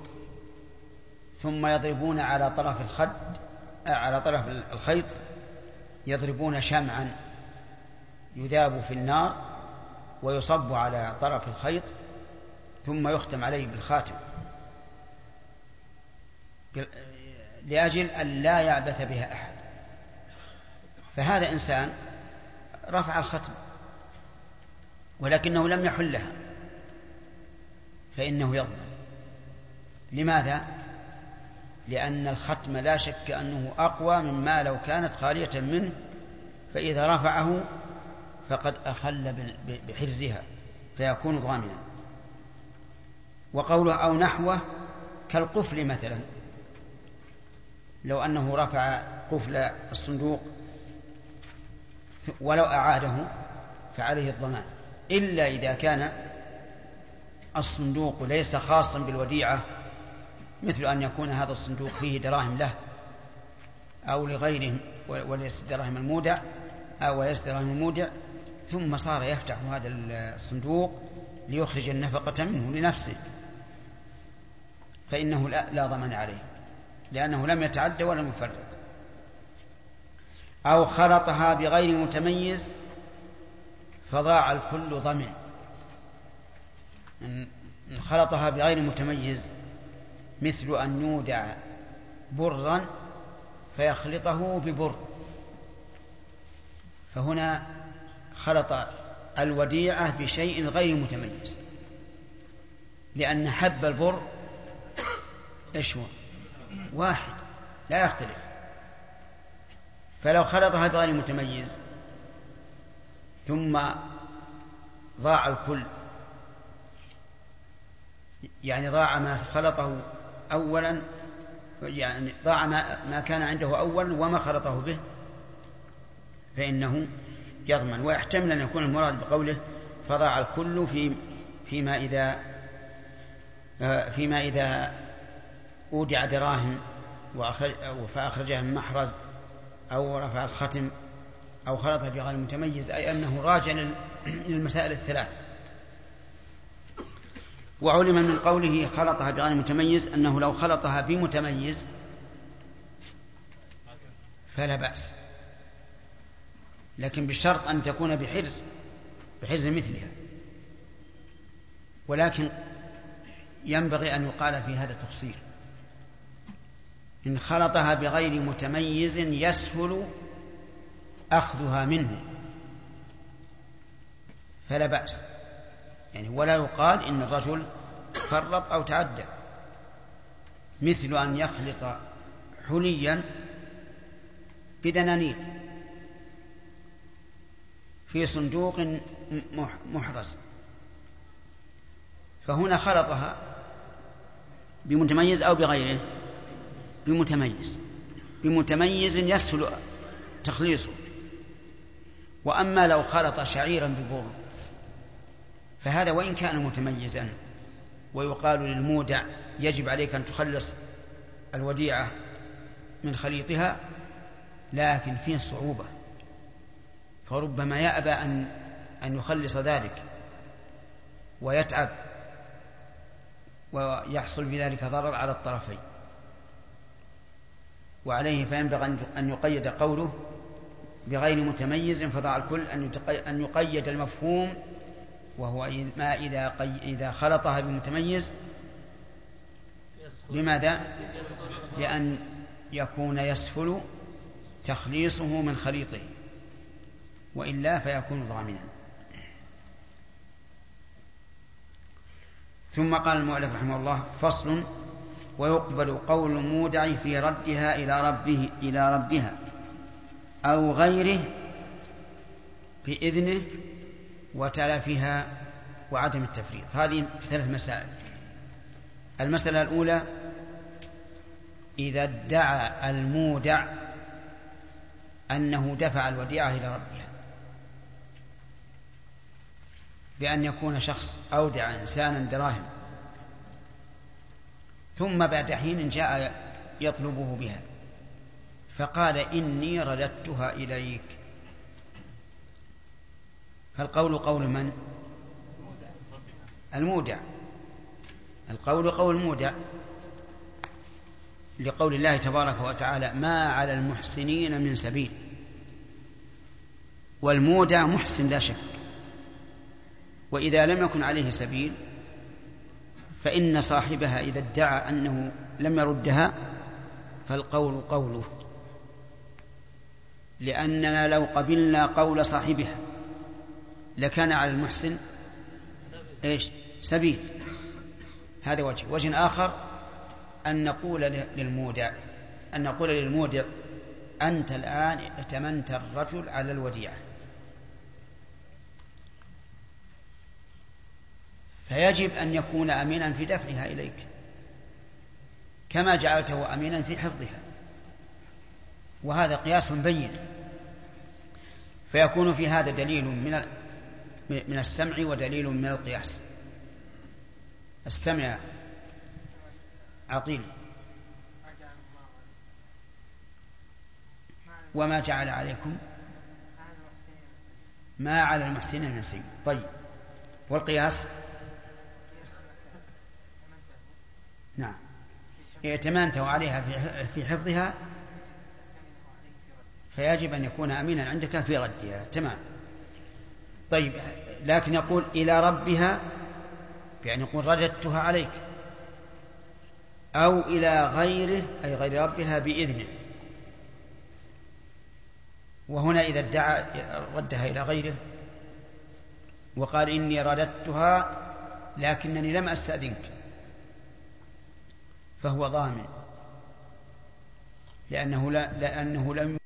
ثم يضربون على طرف الخيط يضربون شمعا يذاب في النار ويصب على طرف الخيط ثم يختم عليه بالخاتم، لأجل أن لا يعبث بها أحد. فهذا إنسان رفع الختم ولكنه لم يحلها فإنه يضمن. لماذا؟ لأن الختم لا شك أنه أقوى مما لو كانت خالية منه، فإذا رفعه فقد أخل بحرزها فيكون ضامنا. وقوله أو نحوه كالقفل مثلا، لو أنه رفع قفل الصندوق ولو أعاده فعليه الضمان، إلا إذا كان الصندوق ليس خاصا بالوديعة، مثل أن يكون هذا الصندوق فيه دراهم له أو لغيره وليس دراهم المودع أو ليس دراهم المودع، ثم صار يفتح هذا الصندوق ليخرج النفقة منه لنفسه فإنه لا ضمان عليه، لأنه لم يتعدى ولا يفرط. أو خلطها بغير متميز فضاع الكل ضمن. إن خلطها بغير متميز مثل أن يودع برا فيخلطه ببر، فهنا خلط الوديعة بشيء غير متميز، لأن حب البر إشوى واحد لا يختلف، فلو خلطها بغير متميز ثم ضاع الكل، يعني ضاع ما خلطه أولا، يعني ضاع ما كان عنده أولا وما خلطه به، فإنه يضمن. ويحتمل أن يكون المراد بقوله فضاع الكل فيما إذا أودع دراهم فأخرجها من محرز أو رفع الختم أو خلطها بغير متميز، أي أنه راجع للمسائل الثلاث. وعلم من قوله خلطها بغير متميز أنه لو خلطها بمتميز فلا بأس، لكن بشرط أن تكون بحرز مثلها. ولكن ينبغي أن يقال في هذا التفصيل: إن خلطها بغير متميز يسهل أخذها منه فلا بأس، يعني ولا يقال إن الرجل فرط أو تعدى، مثل أن يخلط حليا بدنانير في صندوق محرز، فهنا خلطها بمتميز أو بغيره بمتميز يسهل تخليصه. وأما لو خلط شعيرا ببر فهذا وإن كان متميزا ويقال للمودع يجب عليك أن تخلص الوديعة من خليطها، لكن فيه صعوبة، فربما يأبى أن يخلص ذلك ويتعب ويحصل بذلك ضرر على الطرفين. وعليه فينبغي أن يقيد قوله بغير متميز فضاع الكل أن يقيد المفهوم، وهو ما إذا خلطها بمتميز. لماذا؟ لأن يكون يسفل تخليصه من خليطه، وإلا فيكون ضامنا. ثم قال المؤلف رحمه الله: فصل. ويقبل قول المودع في ردها إلى ربها أو غيره بإذنه وتلفها وعدم التفريط. هذه ثلاث مسائل. المسألة الأولى: إذا ادعى المودع أنه دفع الوديعة إلى ربها، بأن يكون شخص أودع إنسانا دراهم ثم بعد حين جاء يطلبه بها فقال: إني رددتها إليك، فالقول قول من؟ المودع. القول قول المودع، لقول الله تبارك وتعالى: ما على المحسنين من سبيل. والمودع محسن لا شك، وإذا لم يكن عليه سبيل فإن صاحبها إذا ادعى أنه لم يردها فالقول قوله، لأننا لو قبلنا قول صاحبها لكان على المحسن سبيل. هذا وجه. وجه آخر أن نقول للمودع: أنت الآن ائتمنت الرجل على الوديعة، فيجب أن يكون أمينا في دفعها إليك كما جعلته أمينا في حفظها، وهذا قياس بين. فيكون في هذا دليل من السمع ودليل من القياس. السمع عقيل: وما جعل عليكم ما على المحسنين من سبيل. طيب، والقياس؟ نعم، ائتمانته عليها في حفظها فيجب أن يكون أمينا عندك في ردها. تمام. طيب، لكن يقول إلى ربها، يعني يقول رددتها عليك، أو إلى غيره أي غير ربها بإذنه. وهنا إذا ادعى ردها إلى غيره وقال: إني رددتها لكنني لم أستأذنك، فهو ضامن، لأنه لم